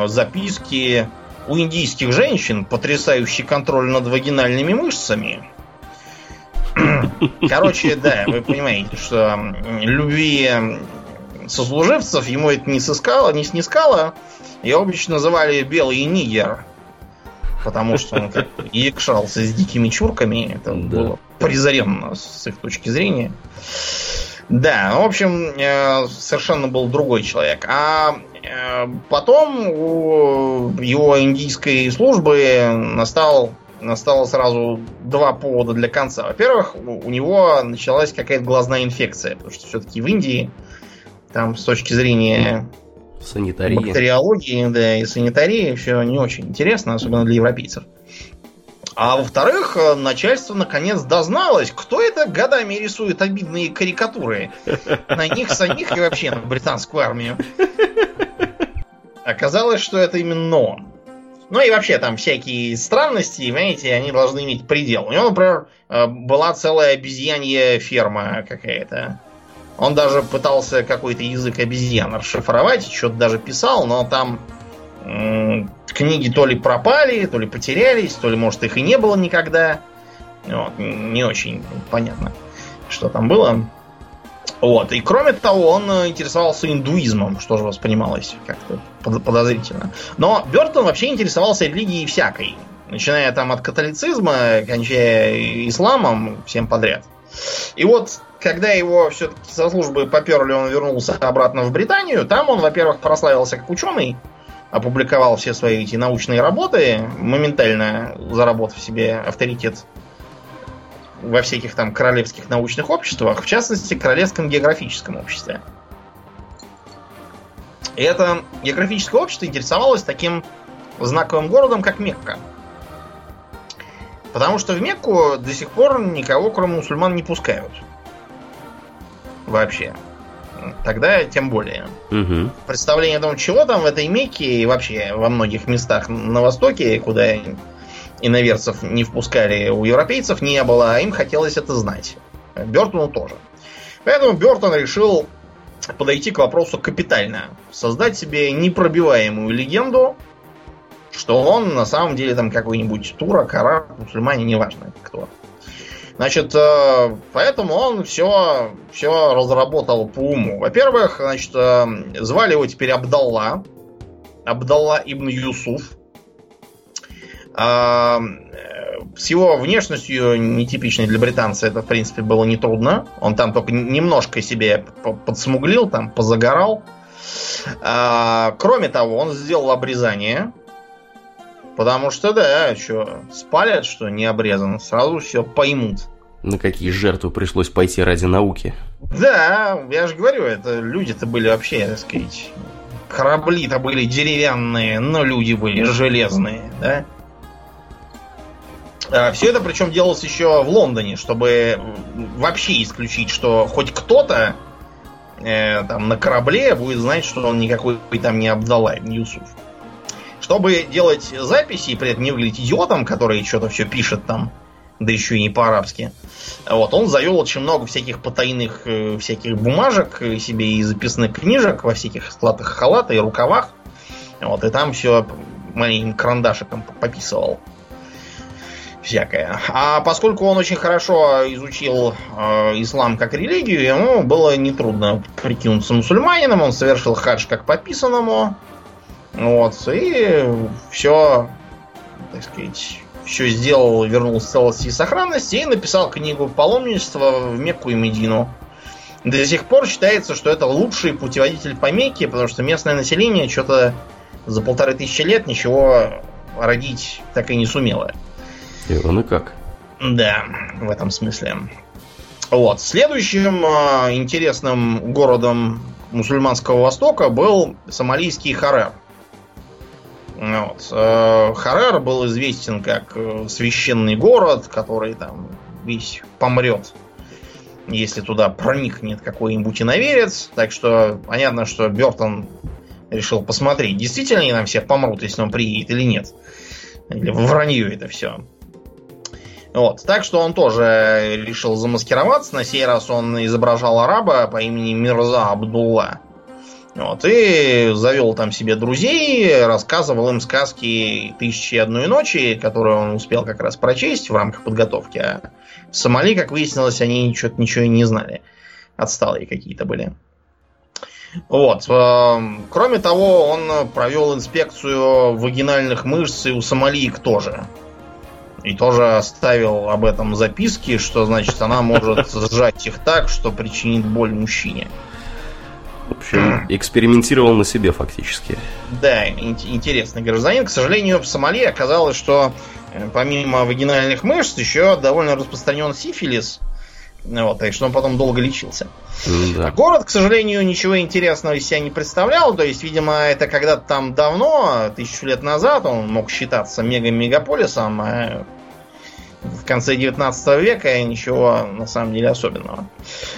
записки у индийских женщин, потрясающий контроль над вагинальными мышцами. Короче, да, вы понимаете, что любви сослуживцев ему это не снискало. Его обычно называли белый нигер, потому что он как якшался с дикими чурками. Это было презренно с их точки зрения. Да, в общем, совершенно был другой человек. А потом у его индийской службы настало сразу два повода для конца. Во-первых, у него началась какая-то глазная инфекция, потому что все-таки в Индии там с точки зрения санитарии, бактериологии, да, и санитарии все не очень интересно, особенно для европейцев. А во-вторых, начальство наконец дозналось, кто это годами рисует обидные карикатуры на них самих и вообще на британскую армию. Оказалось, что это именно он. Ну и вообще там всякие странности, понимаете, они должны иметь предел. У него, например, была целая обезьянья ферма какая-то. Он даже пытался какой-то язык обезьян расшифровать, что-то даже писал, но там книги то ли пропали, то ли потерялись, то ли, может, их и не было никогда. Вот, не очень понятно, что там было. Вот. И кроме того, он интересовался индуизмом, что же воспринималось как-то подозрительно. Но Бёртон вообще интересовался религией всякой, начиная там от католицизма, кончая исламом, всем подряд. И вот, когда его все-таки со службы поперли, он вернулся обратно в Британию, там он, во-первых, прославился как ученый, опубликовал все свои эти научные работы, моментально заработав себе авторитет во всяких там королевских научных обществах, в частности, Королевском географическом обществе. И это географическое общество интересовалось таким знаковым городом, как Мекка. Потому что в Мекку до сих пор никого, кроме мусульман, не пускают. Вообще. Тогда тем более. Угу. Представление о том, чего там в этой Мекке и вообще во многих местах на Востоке, куда иноверцев не впускали, у европейцев не было, а им хотелось это знать. Бёртону тоже. Поэтому Бёртон решил подойти к вопросу капитально. Создать себе непробиваемую легенду, что он на самом деле там какой-нибудь турок, араб, мусульмане, неважно кто. Значит, поэтому он все разработал по уму. Во-первых, значит, звали его теперь Абдалла. Абдалла ибн Юсуф. С его внешностью, нетипичной для британца, это, в принципе, было нетрудно. Он там только немножко себе подсмуглил, там позагорал. Кроме того, он сделал обрезание. Потому что, да, что, спалят, что не обрезан, сразу все поймут. На какие жертвы пришлось пойти ради науки? Да, я же говорю, это люди-то были вообще, так сказать, корабли-то были деревянные, но люди были железные, да? Все это, причем, делалось еще в Лондоне, чтобы вообще исключить, что хоть кто-то там на корабле будет знать, что он никакой там не Абдалла ибн Юсуф. Чтобы делать записи и при этом не выглядеть идиотом, который что-то все пишет там, да еще и не по-арабски. Вот, он завел очень много всяких потайных всяких бумажек себе и записных книжек во всяких складках халата и рукавах. Вот, и там все маленьким карандашиком пописывал. Всякое. А поскольку он очень хорошо изучил ислам как религию, ему было нетрудно прикинуться мусульманином, он совершил хадж как пописанному. Вот, и все, так сказать, все сделал, вернул в целости и сохранности и написал книгу «Паломничество в Мекку и Медину». До сих пор считается, что это лучший путеводитель по Мекке, потому что местное население что-то за 1500 лет ничего родить так и не сумело. И он и как. Да, в этом смысле. Вот. Следующим интересным городом мусульманского Востока был сомалийский Харэр. Вот. Харэр был известен как священный город, который там весь помрет, если туда проникнет какой-нибудь иноверец. Так что понятно, что Бёртон решил посмотреть, действительно ли нам все помрут, если он приедет или нет. Или вранье это все. Вот. Так что он тоже решил замаскироваться. На сей раз он изображал араба по имени Мирза Абдулла. Вот. И завел там себе друзей, рассказывал им сказки «Тысячи и одной ночи», которые он успел как раз прочесть в рамках подготовки. А в Сомали, как выяснилось, они что-то ничего и не знали. Отсталые какие-то были. Вот. Кроме того, он провел инспекцию вагинальных мышц и у сомалиек тоже. И тоже оставил об этом записки, что, значит, она может сжать их так, что причинит боль мужчине. В общем, экспериментировал на себе фактически. Да, интересный гражданин. К сожалению, в Сомали оказалось, что помимо вагинальных мышц еще довольно распространен сифилис. Вот, так что он потом долго лечился. Да. Город, к сожалению, ничего интересного из себя не представлял. То есть, видимо, это когда-то там давно, 1000 лет назад, он мог считаться мега-мегаполисом. А в конце 19 века ничего, на самом деле, особенного.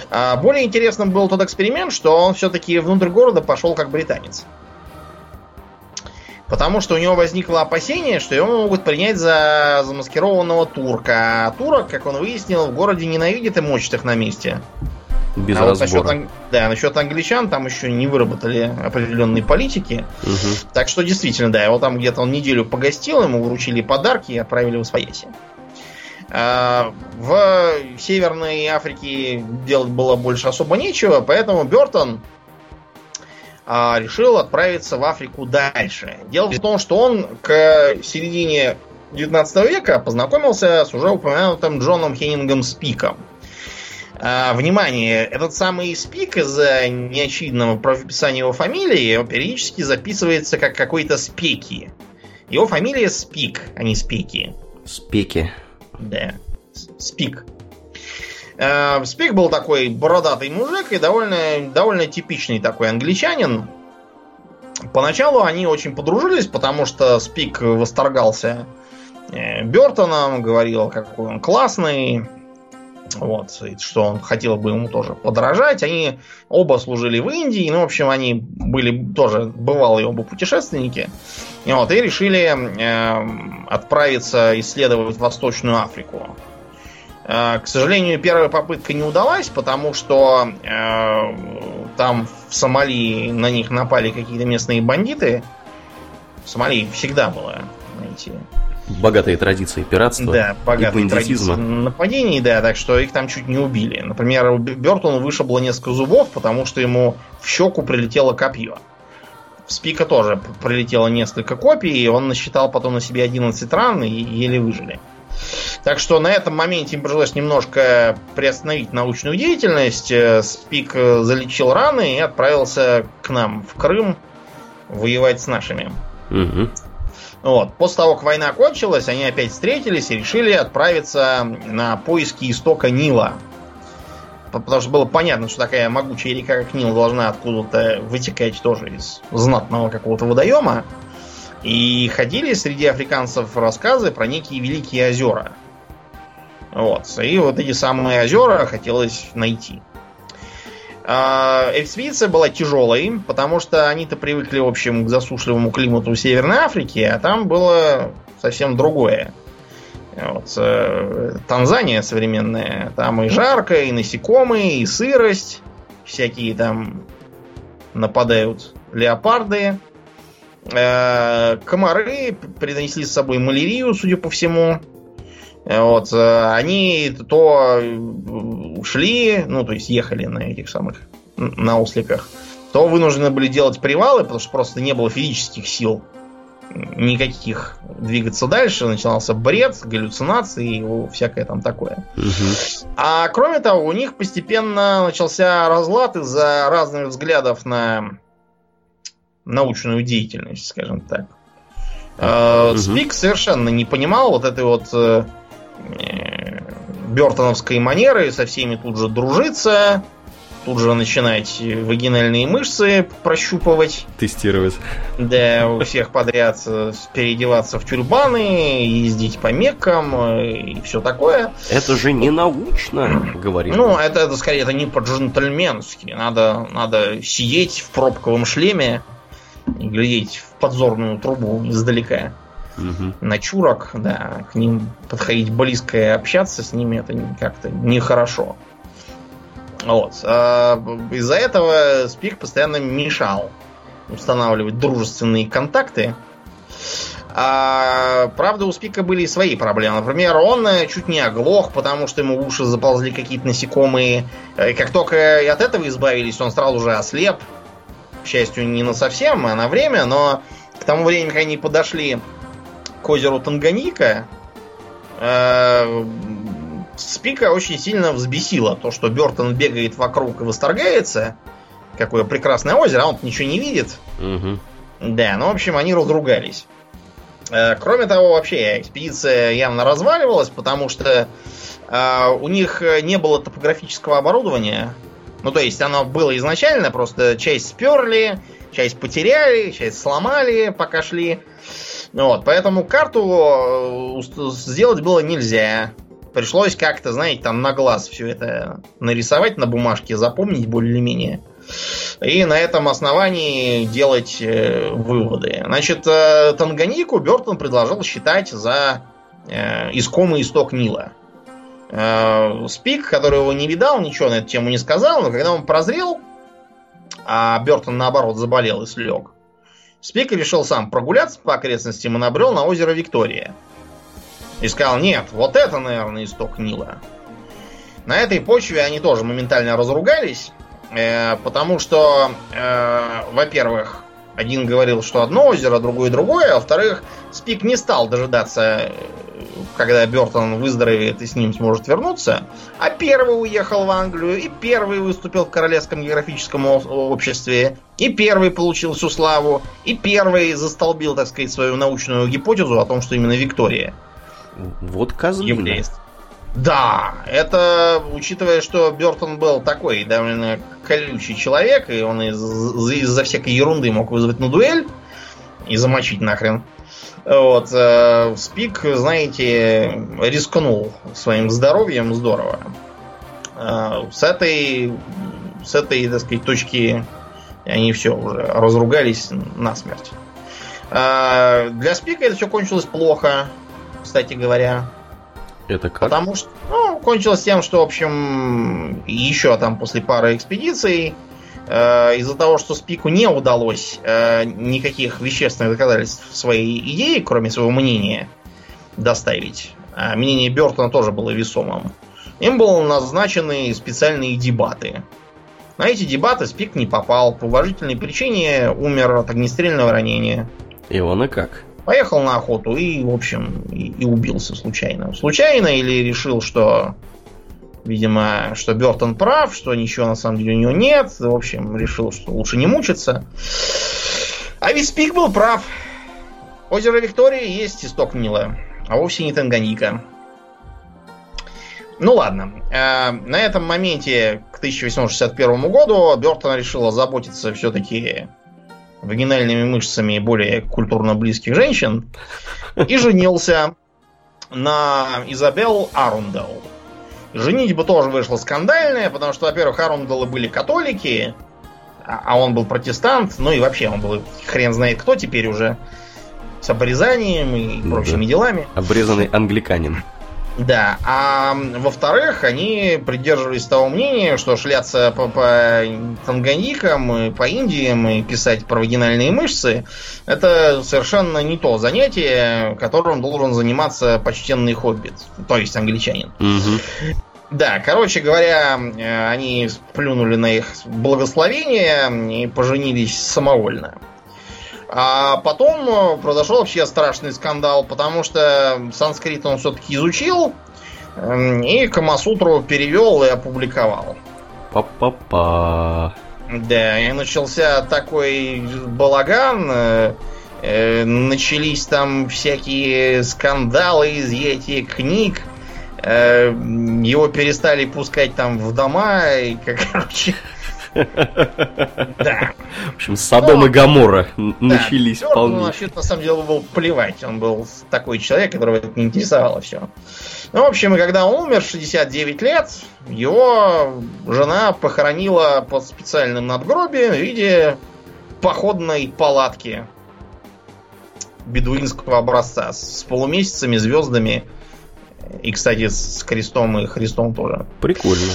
А более интересным был тот эксперимент, что он все-таки внутрь города пошел как британец. Потому что у него возникло опасение, что его могут принять за замаскированного турка. А турок, как он выяснил, в городе ненавидит и мочит их на месте. Без разбора. Вот насчет англичан там еще не выработали определенные политики. Угу. Так что действительно, да, его там где-то он неделю погостил, ему вручили подарки и отправили в Освояси. В Северной Африке делать было больше особо нечего, поэтому Бёртон решил отправиться в Африку дальше. Дело в том, что он к середине 19 века познакомился с уже упомянутым Джоном Хеннингом Спиком. Внимание, этот самый Спик из-за неочевидного правописания его фамилии периодически записывается как какой-то Спеки. Его фамилия Спик, а не Спеки. Спеки. Да, Спик. Спик был такой бородатый мужик и довольно типичный такой англичанин. Поначалу они очень подружились, потому что Спик восторгался Бёртоном, говорил, какой он классный, вот, и что он хотел бы ему тоже подражать. Они оба служили в Индии, ну, в общем, они были тоже бывалые оба путешественники, вот, и решили отправиться исследовать Восточную Африку. К сожалению, первая попытка не удалась, потому что там в Сомали на них напали какие-то местные бандиты. В Сомали всегда было, знаете... Богатые традиции пиратства, да, богатые и бандитизма. Нападений, да, так что их там чуть не убили. Например, Бёртону вышибло несколько зубов, потому что ему в щеку прилетело копье. В Спика тоже прилетело несколько копий, и он насчитал потом на себе 11 ран и еле выжили. Так что на этом моменте им пришлось немножко приостановить научную деятельность. Спик залечил раны и отправился к нам в Крым воевать с нашими. Угу. Вот. После того, как война кончилась, они опять встретились и решили отправиться на поиски истока Нила. Потому что было понятно, что такая могучая река, как Нил, должна откуда-то вытекать тоже из знатного какого-то водоема. И ходили среди африканцев рассказы про некие великие озера. Вот. И вот эти самые озера хотелось найти. Экспедиция была тяжелой, потому что они-то привыкли, в общем, к засушливому климату Северной Африки, а там было совсем другое. Вот. Танзания современная. Там и жарко, и насекомые, и сырость. Всякие там нападают леопарды. Комары принесли с собой малярию, судя по всему. Вот. Они то ушли, ну, то есть ехали на этих самых, на осликах, то вынуждены были делать привалы, потому что просто не было физических сил никаких двигаться дальше, начинался бред, галлюцинации и всякое там такое. Угу. А кроме того, у них постепенно начался разлад из-за разных взглядов на научную деятельность, скажем так. Угу. Спик совершенно не понимал вот этой вот бёртоновской манеры со всеми тут же дружиться, тут же начинать вагинальные мышцы прощупывать. Тестировать. Да, у всех подряд переодеваться в тюрбаны, ездить по Меккам и все такое. Это же не научно, говорим. Ну, это скорее это не по-джентльменски. Надо сидеть в пробковом шлеме и глядеть в подзорную трубу издалека. Угу. На чурок, да, к ним подходить близко и общаться с ними это как-то нехорошо. Вот. А из-за этого Спик постоянно мешал устанавливать дружественные контакты. А, правда, у Спика были и свои проблемы. Например, он чуть не оглох, потому что ему в уши заползли какие-то насекомые. И как только и от этого избавились, он сразу же ослеп. К счастью, не на совсем, а на время. Но к тому времени, как они подошли к озеру Танганика, Спика очень сильно взбесило то, что Бёртон бегает вокруг и восторгается. Какое прекрасное озеро, а он ничего не видит. Угу. Да, ну, в общем, они разругались. Кроме того, вообще экспедиция явно разваливалась, потому что у них не было топографического оборудования. Ну, то есть, оно было изначально, просто часть сперли, часть потеряли, часть сломали, пока шли. Вот, поэтому карту сделать было нельзя. Пришлось как-то, знаете, там на глаз все это нарисовать на бумажке, запомнить более-менее. И на этом основании делать выводы. Значит, Танганику Бёртон предложил считать за искомый исток Нила. Спик, который его не видал, ничего на эту тему не сказал, но когда он прозрел, а Бёртон, наоборот, заболел и слег, Спик решил сам прогуляться по окрестностям и набрел на озеро Виктория. И сказал, нет, вот это, наверное, исток Нила. На этой почве они тоже моментально разругались, потому что, во-первых, один говорил, что одно озеро, другое другое, а во-вторых, Спик не стал дожидаться, когда Бёртон выздоровеет и с ним сможет вернуться, а первый уехал в Англию, и первый выступил в Королевском географическом обществе, и первый получил всю славу, и первый застолбил, так сказать, свою научную гипотезу о том, что именно Виктория. Вот козлина. Да, это учитывая, что Бёртон был такой довольно колючий человек, и он из-за всякой ерунды мог вызвать на дуэль и замочить нахрен. Вот, Спик, знаете, рискнул своим здоровьем здорово. С этой, так сказать, точки они все уже разругались насмерть. Для Спика это все кончилось плохо. Кстати говоря. Это как? Потому что, ну, кончилось тем, что, в общем, еще там после пары экспедиций из-за того, что Спику не удалось никаких вещественных доказательств своей идеи, кроме своего мнения, доставить. А мнение Бёртона тоже было весомым. Им были назначены специальные дебаты. На эти дебаты Спик не попал. По уважительной причине умер от огнестрельного ранения. И он и как? Поехал на охоту и, в общем, и убился случайно. Случайно или решил, что, видимо, что Бёртон прав, что ничего на самом деле у него нет. В общем, решил, что лучше не мучиться. А ведь Спик был прав. Озеро Виктория есть исток Нила, а вовсе не Танганика. Ну ладно. На этом моменте к 1861 году Бёртон решил озаботиться все-таки вагинальными мышцами более культурно близких женщин, и женился на Изабелл Арундел. Женитьба тоже вышла скандальная, потому что, во-первых, Арунделы были католики, а он был протестант, ну и вообще он был хрен знает кто теперь уже, с обрезанием и прочими делами. Обрезанный англиканин. Да, а во-вторых, они придерживались того мнения, что шляться по Танганикам, по Индиям и писать про вагинальные мышцы — это совершенно не то занятие, которым должен заниматься почтенный хоббит, то есть англичанин. Угу. Да, короче говоря, они плюнули на их благословение и поженились самовольно. А потом произошел вообще страшный скандал, потому что санскрит он все-таки изучил и Камасутру перевел и опубликовал. Да, и начался такой балаган. Начались там всякие скандалы, изъятия книг. Его перестали пускать там в дома. И, короче... Да. В общем, Содом и Гоморра начались вполне. Вообще, на самом деле, был плевать. Он был такой человек, которого это не интересовало все. Ну, в общем, когда он умер, 69 лет, его жена похоронила под специальным надгробием в виде походной палатки бедуинского образца с полумесяцами, звездами и, кстати, с крестом и Христом тоже. Прикольно.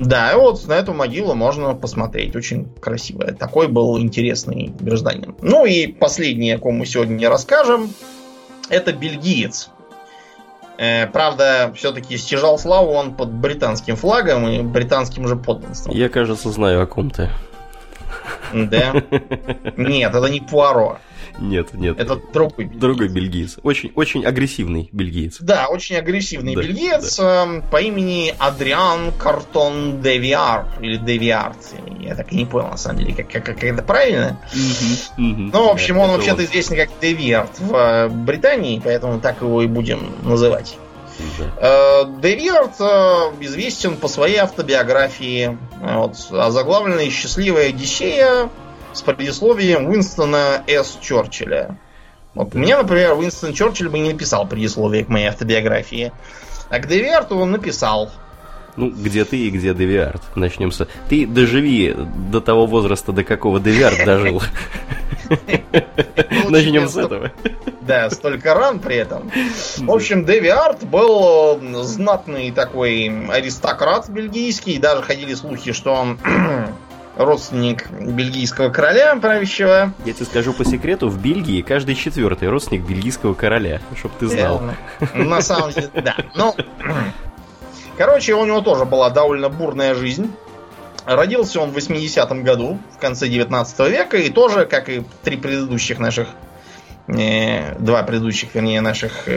Да, и вот на эту могилу можно посмотреть. Очень красиво. Такой был интересный гражданин. Ну и последний, о ком мы сегодня расскажем, это бельгиец. Правда, все-таки стяжал славу он под британским флагом и британским же подданством. Я, кажется, знаю, о ком ты. Да? Нет, это не Пуаро. Нет, нет. Это другой бельгиец. Другой бельгиец. Очень, очень агрессивный бельгиец. Да, очень агрессивный бельгиец по имени Адриан Картон де Виар. Или де Виард. Я так и не понял, на самом деле, как это правильно. Ну, в общем, он вообще-то известен как де Виард в Британии, поэтому так его и будем называть. Де Виард известен по своей автобиографии, озаглавленной «Счастливая Одиссея» с предисловием Уинстона С. Чёрчилля. Вот мне, например, Уинстон Чёрчилль бы не написал предисловие к моей автобиографии. А к Де Виарту он написал. Ну, где ты и где Де Виард? Начнем с... Ты доживи до того возраста, до какого Де Виард дожил. Начнем с этого. Да, столько ран при этом. В общем, Де Виард был знатный такой аристократ бельгийский. Даже ходили слухи, что он... родственник бельгийского короля правящего. Я тебе скажу по секрету, в Бельгии каждый четвертый родственник бельгийского короля, чтоб ты знал. На самом деле, да. Ну, короче, у него тоже была довольно бурная жизнь. Родился он в 80-м году, в конце 19 века, и тоже, как и два предыдущих наших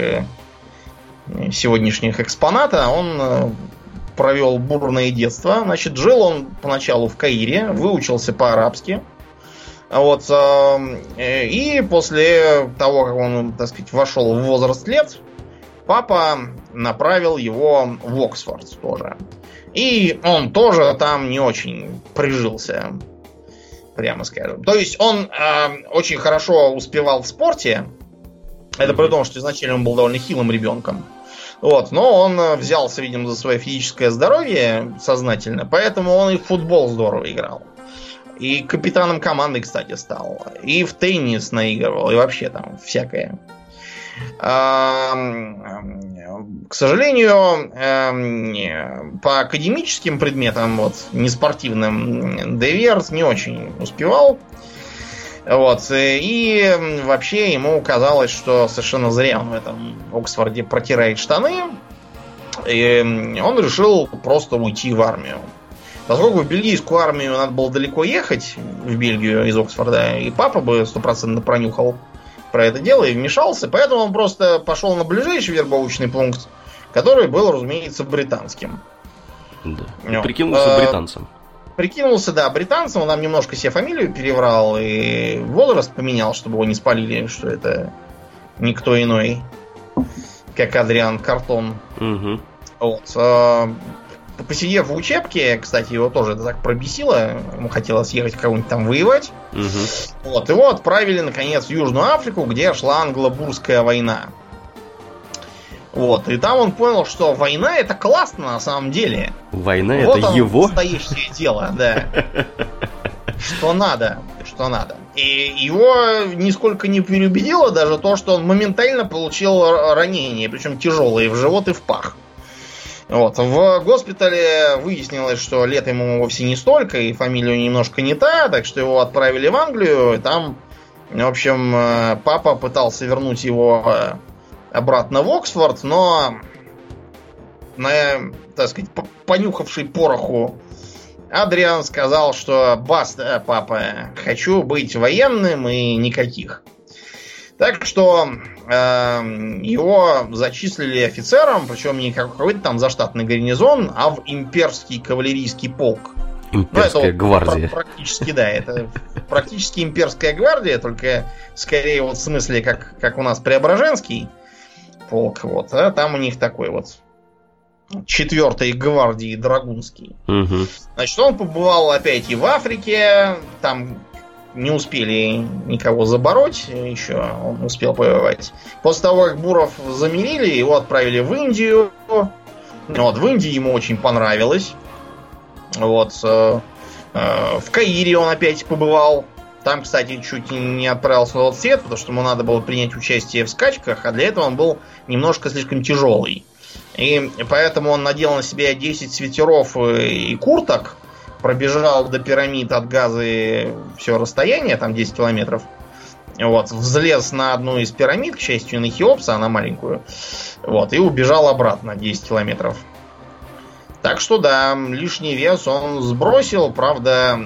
сегодняшних экспоната, он... провел бурное детство. Значит, жил он поначалу в Каире, выучился по-арабски. Вот. И после того, как он, так сказать, вошел в возраст лет, папа направил его в Оксфорд тоже. И он тоже там не очень прижился, прямо скажем. То есть он очень хорошо успевал в спорте. Это при том, что изначально он был довольно хилым ребенком. Вот, но он взялся, видимо, за свое физическое здоровье сознательно, поэтому он и в футбол здорово играл. И капитаном команды, кстати, стал. И в теннис наигрывал, и вообще там всякое. К сожалению, по академическим предметам, не спортивным, Де Виард не очень успевал. Вот. И вообще ему казалось, что совершенно зря он в этом Оксфорде протирает штаны. И он решил просто уйти в армию. Поскольку в бельгийскую армию надо было далеко ехать, в Бельгию из Оксфорда, и папа бы 100% пронюхал про это дело и вмешался, поэтому он просто пошел на ближайший вербовочный пункт, который был, разумеется, британским. Да. Прикинулся британцем. Прикинулся, да, британцем, он нам немножко себе фамилию переврал и возраст поменял, чтобы его не спалили, что это никто иной, как Адриан Картон. Вот. Посидев в учебке, кстати, его тоже это так пробесило, ему хотелось ехать кого-нибудь там воевать. Вот, его отправили, наконец, в Южную Африку, где шла англо-бурская война. Вот, и там он понял, что война это классно на самом деле. Война это его настоящее дело, да. Что надо. И его нисколько не переубедило даже то, что он моментально получил ранения, причем тяжелые, в живот и в пах. Вот. В госпитале выяснилось, что лет ему вовсе не столько, и фамилия немножко не та, так что его отправили в Англию, и там, в общем, папа пытался вернуть его обратно в Оксфорд, но, так сказать, понюхавший пороху Адриан сказал, что баста, папа, хочу быть военным и никаких. Так что его зачислили офицером, причем не какой-то там заштатный гарнизон, а в имперский кавалерийский полк. Имперская гвардия. Практически, да, это практически имперская гвардия, только скорее вот в смысле, как у нас Преображенский полк, вот, а там у них такой вот 4-й гвардии Драгунский. Угу. Значит, он побывал опять и в Африке, там не успели никого забороть, еще он успел повоевать. После того, как буров замерили, его отправили в Индию. Вот, в Индии ему очень понравилось. Вот, в Каире он опять побывал. Там, кстати, чуть не отправился в отсвет, потому что ему надо было принять участие в скачках, а для этого он был немножко слишком тяжелый. И поэтому он надел на себя 10 свитеров и курток, пробежал до пирамид от Газы все расстояние, там 10 километров. Вот, взлез на одну из пирамид, к счастью, на Хеопса, на маленькую, вот, и убежал обратно 10 километров. Так что да, лишний вес он сбросил, правда,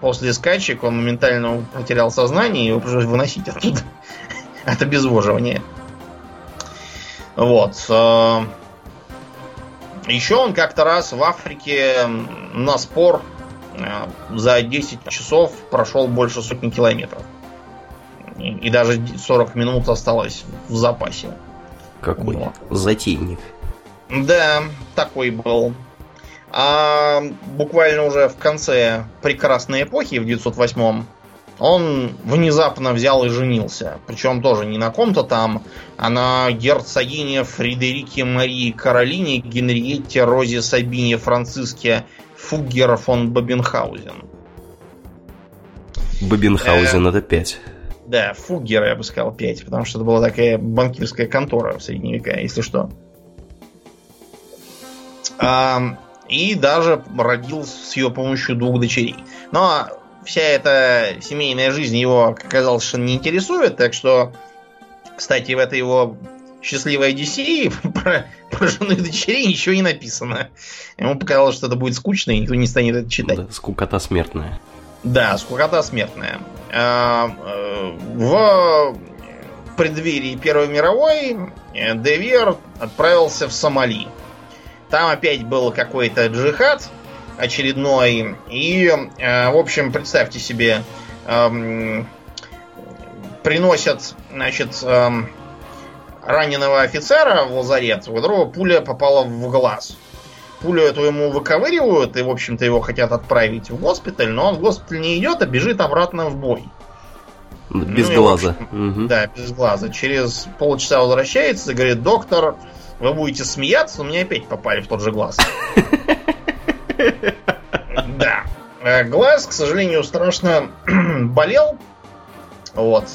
после скачек он моментально потерял сознание и его пришлось выносить оттуда от обезвоживания. Вот. Еще он как-то раз в Африке на спор за 10 часов прошел больше сотни километров. И даже 40 минут осталось в запасе. Какой вот затейник. Да, такой был. А буквально уже в конце прекрасной эпохи, в 908-м, он внезапно взял и женился. Причем тоже не на ком-то там, а на герцогине Фредерике Марии Каролине Генриетте Розе Сабине Франциске Фуггер фон Бабенхаузен. Бабенхаузен это 5. Да, Фуггер, я бы сказал, 5, потому что это была такая банкирская контора в средние века, если что. И даже родил с ее помощью 2 дочерей. Но вся эта семейная жизнь его, оказалось, совершенно не интересует. Так что, кстати, в этой его счастливой Одиссее про жену и дочерей ничего не написано. Ему показалось, что это будет скучно, и никто не станет это читать. Да, скукота смертная. Да, скукота смертная. В преддверии Первой мировой де Виар отправился в Сомали. Там опять был какой-то джихад очередной. И, в общем, представьте себе, приносят, значит, раненого офицера в лазарет, у которого пуля попала в глаз. Пулю эту ему выковыривают, и, в общем-то, его хотят отправить в госпиталь, но он в госпиталь не идет, а бежит обратно в бой. Без глаза. Угу. Да, без глаза. Через полчаса возвращается и говорит: доктор, вы будете смеяться, но мне опять попали в тот же глаз. Да. Глаз, к сожалению, страшно болел. Вот.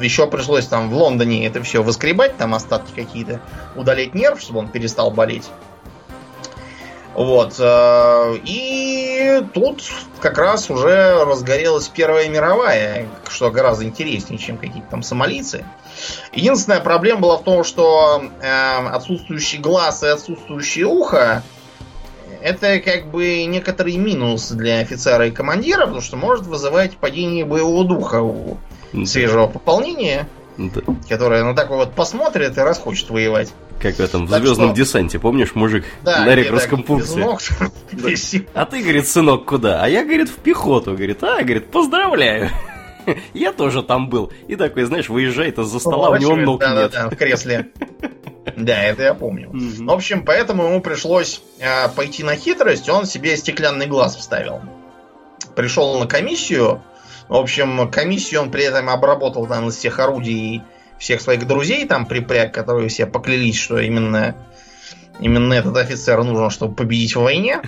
Еще пришлось там в Лондоне это все воскребать, там остатки какие-то, удалить нерв, чтобы он перестал болеть. Вот. И тут как раз уже разгорелась Первая мировая, что гораздо интереснее, чем какие-то там сомалийцы. Единственная проблема была в том, что отсутствующий глаз и отсутствующее ухо — это как бы некоторый минус для офицера и командира, потому что может вызывать падение боевого духа у свежего пополнения, которое на такой вот посмотрит и раз хочет воевать. Как в этом, в «Звездном десанте», помнишь, мужик, да, на рекрутском пункте. А ты, говорит, сынок, куда? А я, говорит, в пехоту. Говорит, поздравляю. Я тоже там был. И такой, знаешь, выезжает из-за стола, у него ног нет. Да, в кресле. Да, это я помню. В общем, поэтому ему пришлось пойти на хитрость. Он себе стеклянный глаз вставил. Пришел на комиссию. В общем, комиссию он при этом обработал там из всех орудий, всех своих друзей там припряг, которые все поклялись, что именно этот офицер нужен, чтобы победить в войне.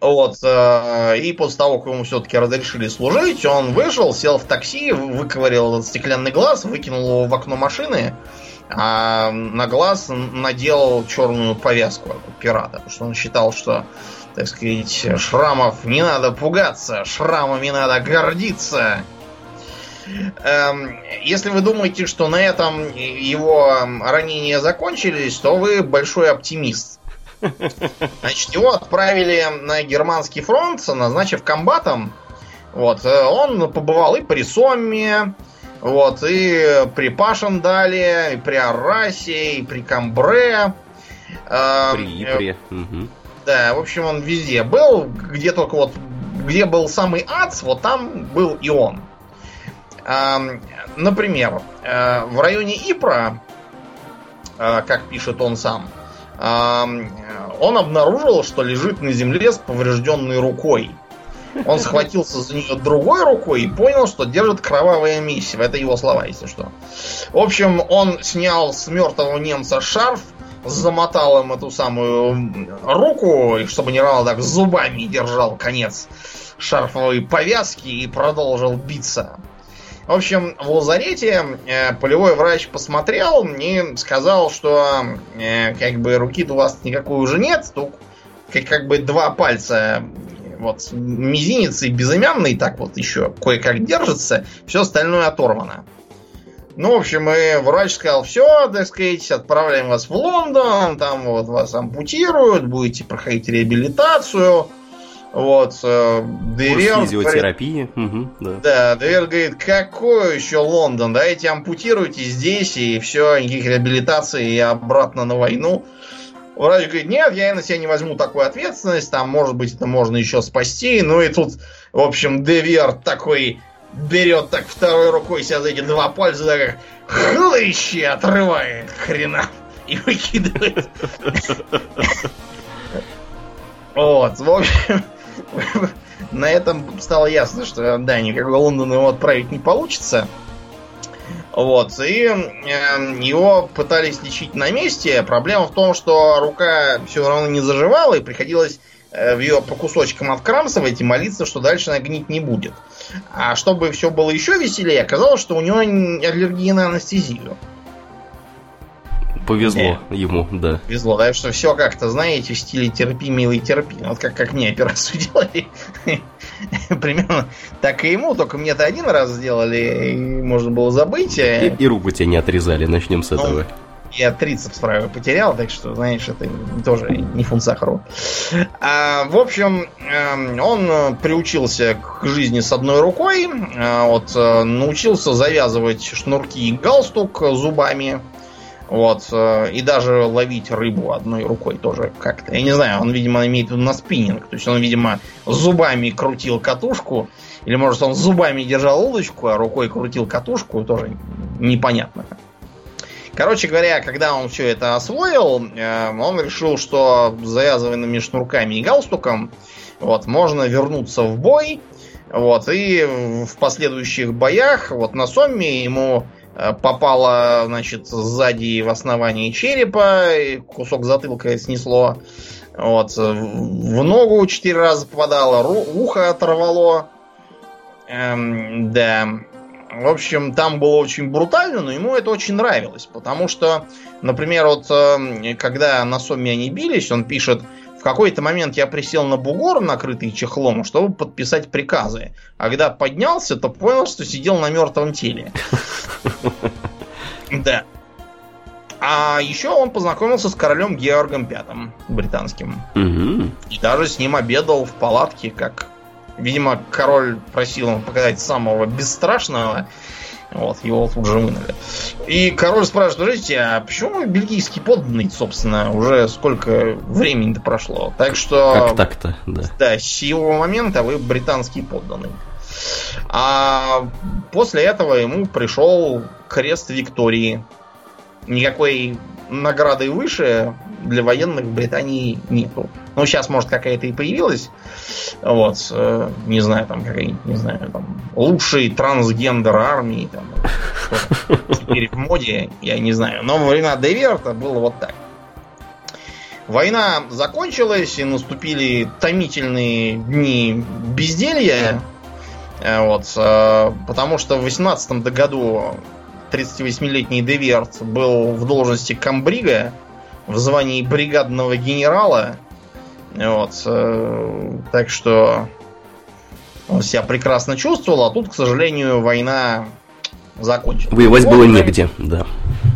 Вот. И после того, как ему все-таки разрешили служить, он вышел, сел в такси, выковырял этот стеклянный глаз, выкинул его в окно машины, а на глаз наделал черную повязку пирата, потому что он считал, что, так сказать, шрамов не надо пугаться, шрамами надо гордиться. Если вы думаете, что на этом его ранения закончились, то вы большой оптимист. Значит, его отправили на германский фронт, назначив комбатом. Вот. Он побывал и при Сомме, вот, и при Пашендале, и при Аррасе, и при Камбре. Угу. Да, в общем, он везде был, где только вот, где был самый адс, вот там был и он. Например, в районе Ипра, как пишет он сам, он обнаружил, что лежит на земле с поврежденной рукой. Он схватился за нее другой рукой и понял, что держит кровавое месиво. Это его слова, если что. В общем, он снял с мертвого немца шарф, замотал им эту самую руку, чтобы не рвало, так зубами держал конец шарфовой повязки и продолжил биться. В общем, в лазарете полевой врач посмотрел и сказал, что как бы руки-то у вас никакой уже нет, тут как бы два пальца, вот мизинец и безымянный так вот еще кое-как держится, все остальное оторвано. Ну, в общем, и врач сказал, все, так сказать, отправляем вас в Лондон, там вот вас ампутируют, будете проходить реабилитацию, вот, Девер... физиотерапия. Угу, да, Девер говорит, какой еще Лондон, давайте ампутируйте здесь, и все, никаких реабилитаций, и обратно на войну. Врач говорит, нет, я на себя не возьму такую ответственность, там, может быть, это можно еще спасти, ну и тут, в общем, Девер такой... Берет так второй рукой себя за эти два пальца, так хлыще отрывает хрена и выкидывает. Вот, в общем, на этом стало ясно, что да, никакой Лондон его отправить не получится. Вот, и его пытались лечить на месте. Проблема в том, что рука все равно не заживала, и приходилось ее по кусочкам открамсывать и молиться, что дальше она гнить не будет. А чтобы все было еще веселее, оказалось, что у него аллергия на анестезию. Повезло ему, да. Повезло, да, что все как-то, знаете, в стиле терпи, милый, терпи. Вот как мне операцию делали. Примерно так и ему, только мне-то один раз сделали, и можно было забыть. И руку тебе не отрезали, начнем с этого. Я трицепс правый потерял, так что, знаешь, это тоже не фунсахару. В общем, он приучился к жизни с одной рукой, вот, научился завязывать шнурки и галстук зубами, вот, и даже ловить рыбу одной рукой тоже как-то. Я не знаю, он, видимо, имеет в виду на спиннинг, то есть он, видимо, зубами крутил катушку, или, может, он зубами держал удочку, а рукой крутил катушку, тоже непонятно. Короче говоря, когда он все это освоил, он решил, что завязанными шнурками и галстуком вот, можно вернуться в бой. Вот, и в последующих боях вот, на Сомме ему попало, значит, сзади в основании черепа, кусок затылка снесло, вот, в ногу 4 раза попадало, ухо оторвало. Да... В общем, там было очень брутально, но ему это очень нравилось. Потому что, например, вот когда на Сомме они бились, он пишет, в какой-то момент я присел на бугор, накрытый чехлом, чтобы подписать приказы. А когда поднялся, то понял, что сидел на мертвом теле. Да. А еще он познакомился с королем Георгом V, британским. И даже с ним обедал в палатке, как... Видимо, король просил ему показать самого бесстрашного. Вот, его тут же вынули. И король спрашивает, слушайте, а почему бельгийский подданный, собственно, уже сколько времени-то прошло? Так что... Как так-то, да. Да, с сего момента вы британский подданный. А после этого ему пришел крест Виктории. Никакой награды выше для военных в Британии нету. Ну, сейчас, может, какая-то и появилась. Вот, не знаю, там какая-нибудь, не знаю, там, лучший трансгендер армии, там, что теперь в моде, я не знаю. Но во времена де Виарта было вот так. Война закончилась, и наступили томительные дни безделья. Вот, потому что в 18-м году 38-летний де Виарт был в должности камбрига, в звании бригадного генерала. Вот. Так что он себя прекрасно чувствовал, а тут, к сожалению, война закончилась. Воевать было негде, да.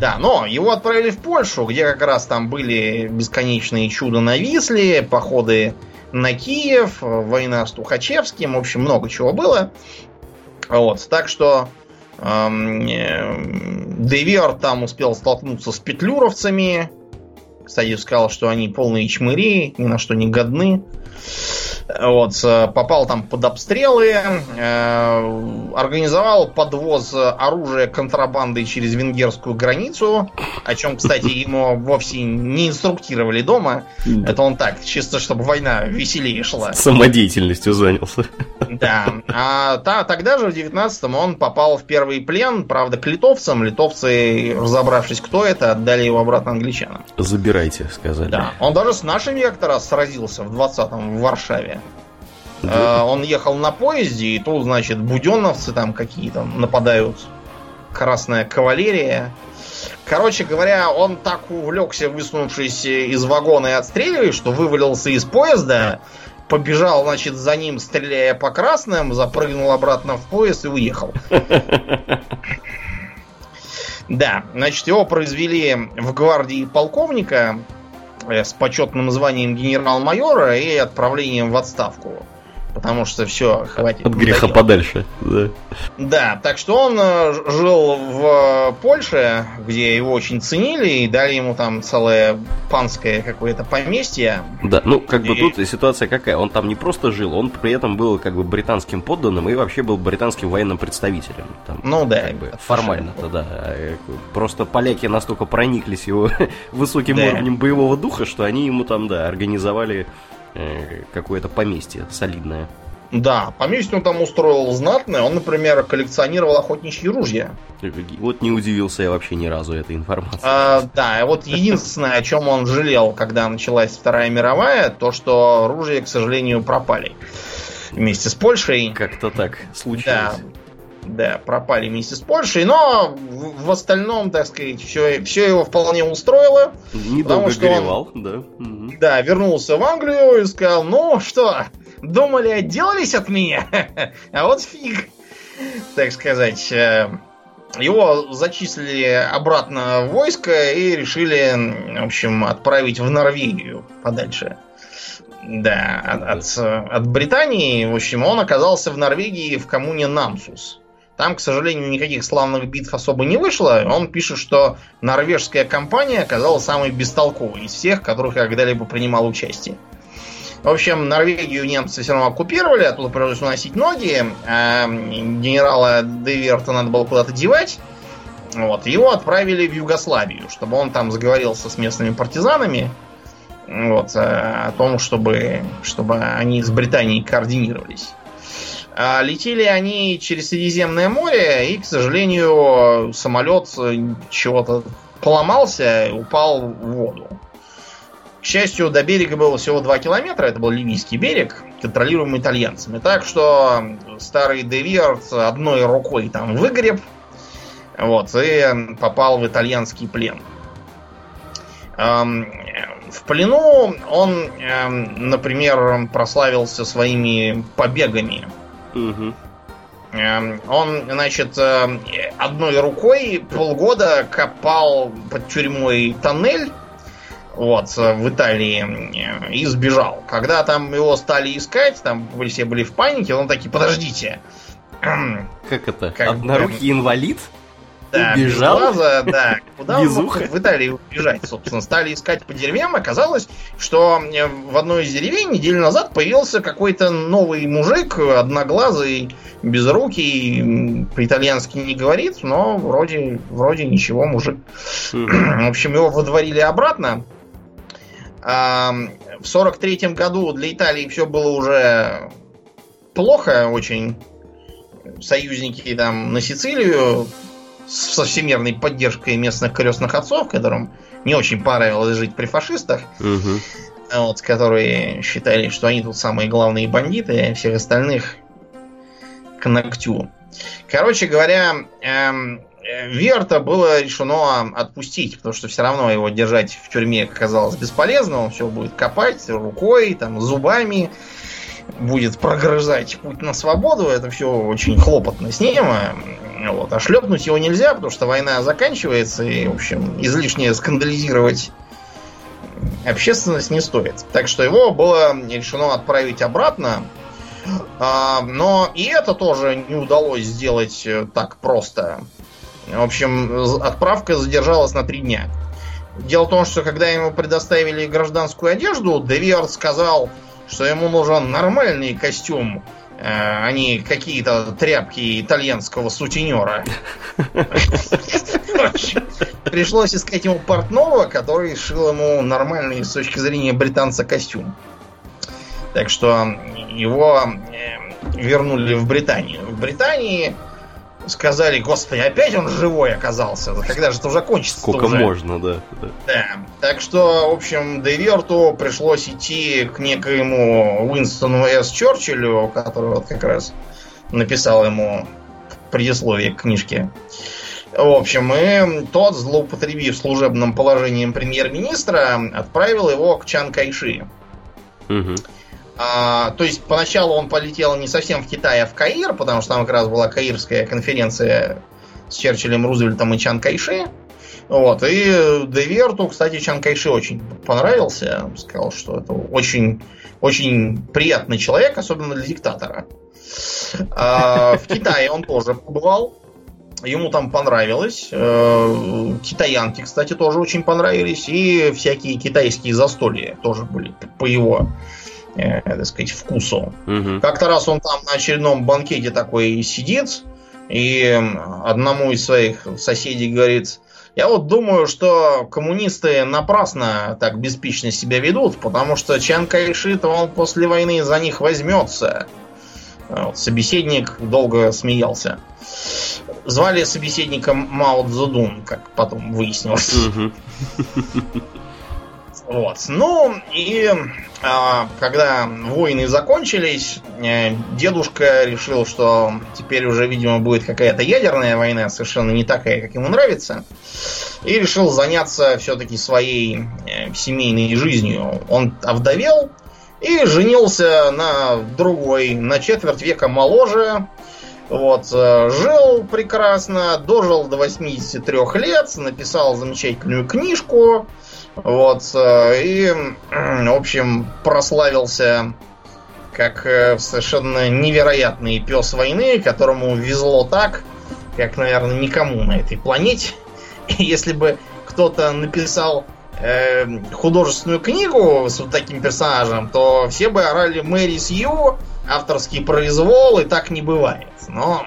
Да, но его отправили в Польшу, где как раз там были бесконечные чуда на Висле, походы на Киев, война с Тухачевским, в общем, много чего было. Вот, так что де Виар там успел столкнуться с петлюровцами. Кстати, сказал, что они полные чмыри, ни на что не годны. Вот, попал там под обстрелы, организовал подвоз оружия контрабандой через венгерскую границу, о чем, кстати, ему вовсе не инструктировали дома. Это он так, чисто чтобы война веселее шла. Самодеятельностью занялся. Да. А тогда же, в 19-м, он попал в первый плен, правда, к литовцам. Литовцы, разобравшись, кто это, отдали его обратно англичанам. Забирайте, сказали. Да. Он даже с нашими как-то раз сразился в 20-м в Варшаве. Он ехал на поезде, и тут, значит, буденовцы там какие-то нападают. Красная кавалерия. Короче говоря, он так увлекся, высунувшись из вагона и отстреливаясь, что вывалился из поезда, побежал, значит, за ним, стреляя по красным, запрыгнул обратно в поезд и уехал. Да, значит, его произвели в гвардии полковника с почетным званием генерал-майора и отправлением в отставку. Потому что все, хватит. От греха подальше. Да. Да, так что он жил в Польше, где его очень ценили, и дали ему там целое панское какое-то поместье. Да, ну как бы тут ситуация какая? Он там не просто жил, он при этом был как бы британским подданным и вообще был британским военным представителем. Там, ну да. Как бы, формально-то, да. Просто поляки настолько прониклись его высоким уровнем боевого духа, что они ему там, да, организовали какое-то поместье солидное. Да, поместье он там устроил знатное. Он, например, коллекционировал охотничьи ружья. Вот не удивился я вообще ни разу этой информации. Да, вот единственное, о чем он жалел, когда началась Вторая мировая, то, что ружья, к сожалению, пропали вместе с Польшей. Как-то так случилось. Да, пропали вместе с Польшей, но в остальном, так сказать, все его вполне устроило. Недолго горевал, да. Да, вернулся в Англию и сказал: ну что, думали, отделались от меня? А вот фиг, так сказать. Его зачислили обратно в войско и решили, в общем, отправить в Норвегию подальше. Да, от Британии. В общем, он оказался в Норвегии в коммуне Намсус. Там, к сожалению, никаких славных битв особо не вышло. Он пишет, что норвежская кампания оказалась самой бестолковой из всех, которых я когда-либо принимал участие. В общем, Норвегию немцы все равно оккупировали, оттуда пришлось уносить ноги, а генерала де Виарта надо было куда-то девать. Вот. Его отправили в Югославию, чтобы он там заговорился с местными партизанами, вот, о том, чтобы они с Британией координировались. Летели они через Средиземное море, и, к сожалению, самолет чего-то поломался и упал в воду. К счастью, до берега было всего 2 километра, это был Ливийский берег, контролируемый итальянцами. Так что старый де Виар одной рукой там выгреб, вот, и попал в итальянский плен. В плену он, например, прославился своими побегами. Угу. Он, значит, одной рукой полгода копал под тюрьмой тоннель, вот, в Италии, и сбежал. Когда там его стали искать, там все были в панике, он такие: подождите. Как это? Однорукий инвалид? Да, убежал? Без глаза, да. Куда он мог в Италии убежать, собственно? Стали искать по деревням. Оказалось, что в одной из деревень неделю назад появился какой-то новый мужик, одноглазый, безрукий, по-итальянски не говорит, но вроде ничего, мужик. В общем, его выдворили обратно. В 43-м году для Италии все было уже плохо очень. Союзники там на Сицилию со всемирной поддержкой местных крестных отцов, которым не очень понравилось жить при фашистах, вот, которые считали, что они тут самые главные бандиты, а всех остальных к ногтю. Короче говоря, Виарта было решено отпустить, потому что все равно его держать в тюрьме оказалось бесполезно, он все будет копать рукой, там, зубами, будет прогрызать путь на свободу, это все очень хлопотно с ним. Вот. А шлепнуть его нельзя, потому что война заканчивается, и, в общем, излишне скандализировать общественность не стоит. Так что его было решено отправить обратно. Но и это тоже не удалось сделать так просто. В общем, отправка задержалась на 3 дня. Дело в том, что когда ему предоставили гражданскую одежду, де Виар сказал, что ему нужен нормальный костюм, а не какие-то тряпки итальянского сутенера. Пришлось искать ему портного, который шил ему нормальный с точки зрения британца костюм. Так что его вернули в Британию. В Британии сказали: господи, опять он живой оказался. Когда же это уже кончится? Сколько уже можно, да. Да. Так что, в общем, де Виарту пришлось идти к некоему Уинстону С. Чёрчиллю, который вот как раз написал ему предисловие к книжке. В общем, и тот, злоупотребив служебным положением премьер-министра, отправил его к Чан Кайши. Угу. То есть поначалу он полетел не совсем в Китай, а в Каир, потому что там как раз была каирская конференция с Черчиллем, Рузвельтом и Чан Кайши. Вот. И де Виарту, кстати, Чан Кайши очень понравился. Сказал, что это очень, очень приятный человек, особенно для диктатора. В Китае он тоже побывал. Ему там понравилось. Китаянки, кстати, тоже очень понравились. И всякие китайские застолья тоже были по его, так сказать, вкусу. Угу. Как-то раз он там на очередном банкете такой сидит, и одному из своих соседей говорит: я вот думаю, что коммунисты напрасно так беспечно себя ведут, потому что Чан Кайши-то он после войны за них возьмется. Вот, собеседник долго смеялся. Звали собеседника Мао Цзудун, как потом выяснилось. Вот. Ну, и когда войны закончились, дедушка решил, что теперь уже, видимо, будет какая-то ядерная война, совершенно не такая, как ему нравится, и решил заняться все-таки своей семейной жизнью. Он овдовел и женился на другой, на 25 лет моложе. Вот, жил прекрасно, дожил до 83 лет, написал замечательную книжку. Вот, и, в общем, прославился как совершенно невероятный пес войны, которому везло так, как, наверное, никому на этой планете. Если бы кто-то написал художественную книгу с вот таким персонажем, то все бы орали «Мэри Сью», «Авторский произвол», и так не бывает. Но,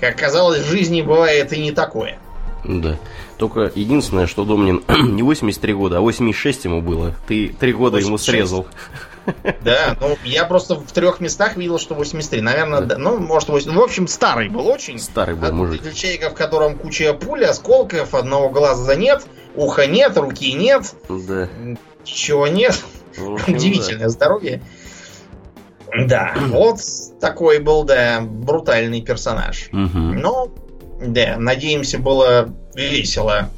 как оказалось, в жизни бывает и не такое. Да. Только единственное, что Домнин не 83 года, а 86 ему было. Ты 3 года 86. Ему срезал. Да, ну я просто в 3 местах видел, что 83. Наверное, да. Ну, может, 80. Ну, в общем, старый был очень. Старый был мужик. Ключейка, в котором куча пуль, осколков, одного глаза нет, уха нет, руки нет. Да. Ничего нет. В общем, удивительное здоровье. Да, вот такой был, да, брутальный персонаж. Угу. Но, да, надеемся, было весело.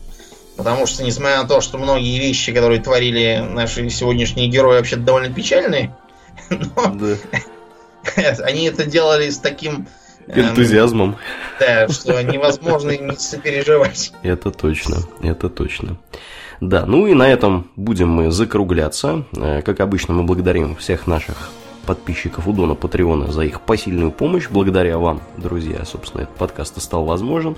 Потому что, несмотря на то, что многие вещи, которые творили наши сегодняшние герои, вообще-то довольно печальные, но они это делали с таким энтузиазмом, да, что невозможно не сопереживать. Это точно, это точно. Да, ну и на этом будем мы закругляться. Как обычно, мы благодарим всех наших подписчиков у Дона Патреона за их посильную помощь. Благодаря вам, друзья, собственно, этот подкаст и стал возможен.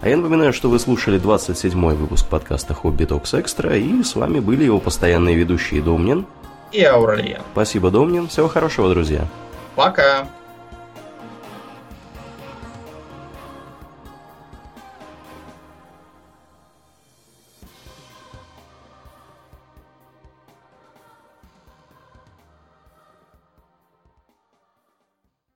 А я напоминаю, что вы слушали 27-й выпуск подкаста «Хобби Токс Экстра», и с вами были его постоянные ведущие Домнин и Аурельян. Спасибо, Домнин. Всего хорошего, друзья. Пока.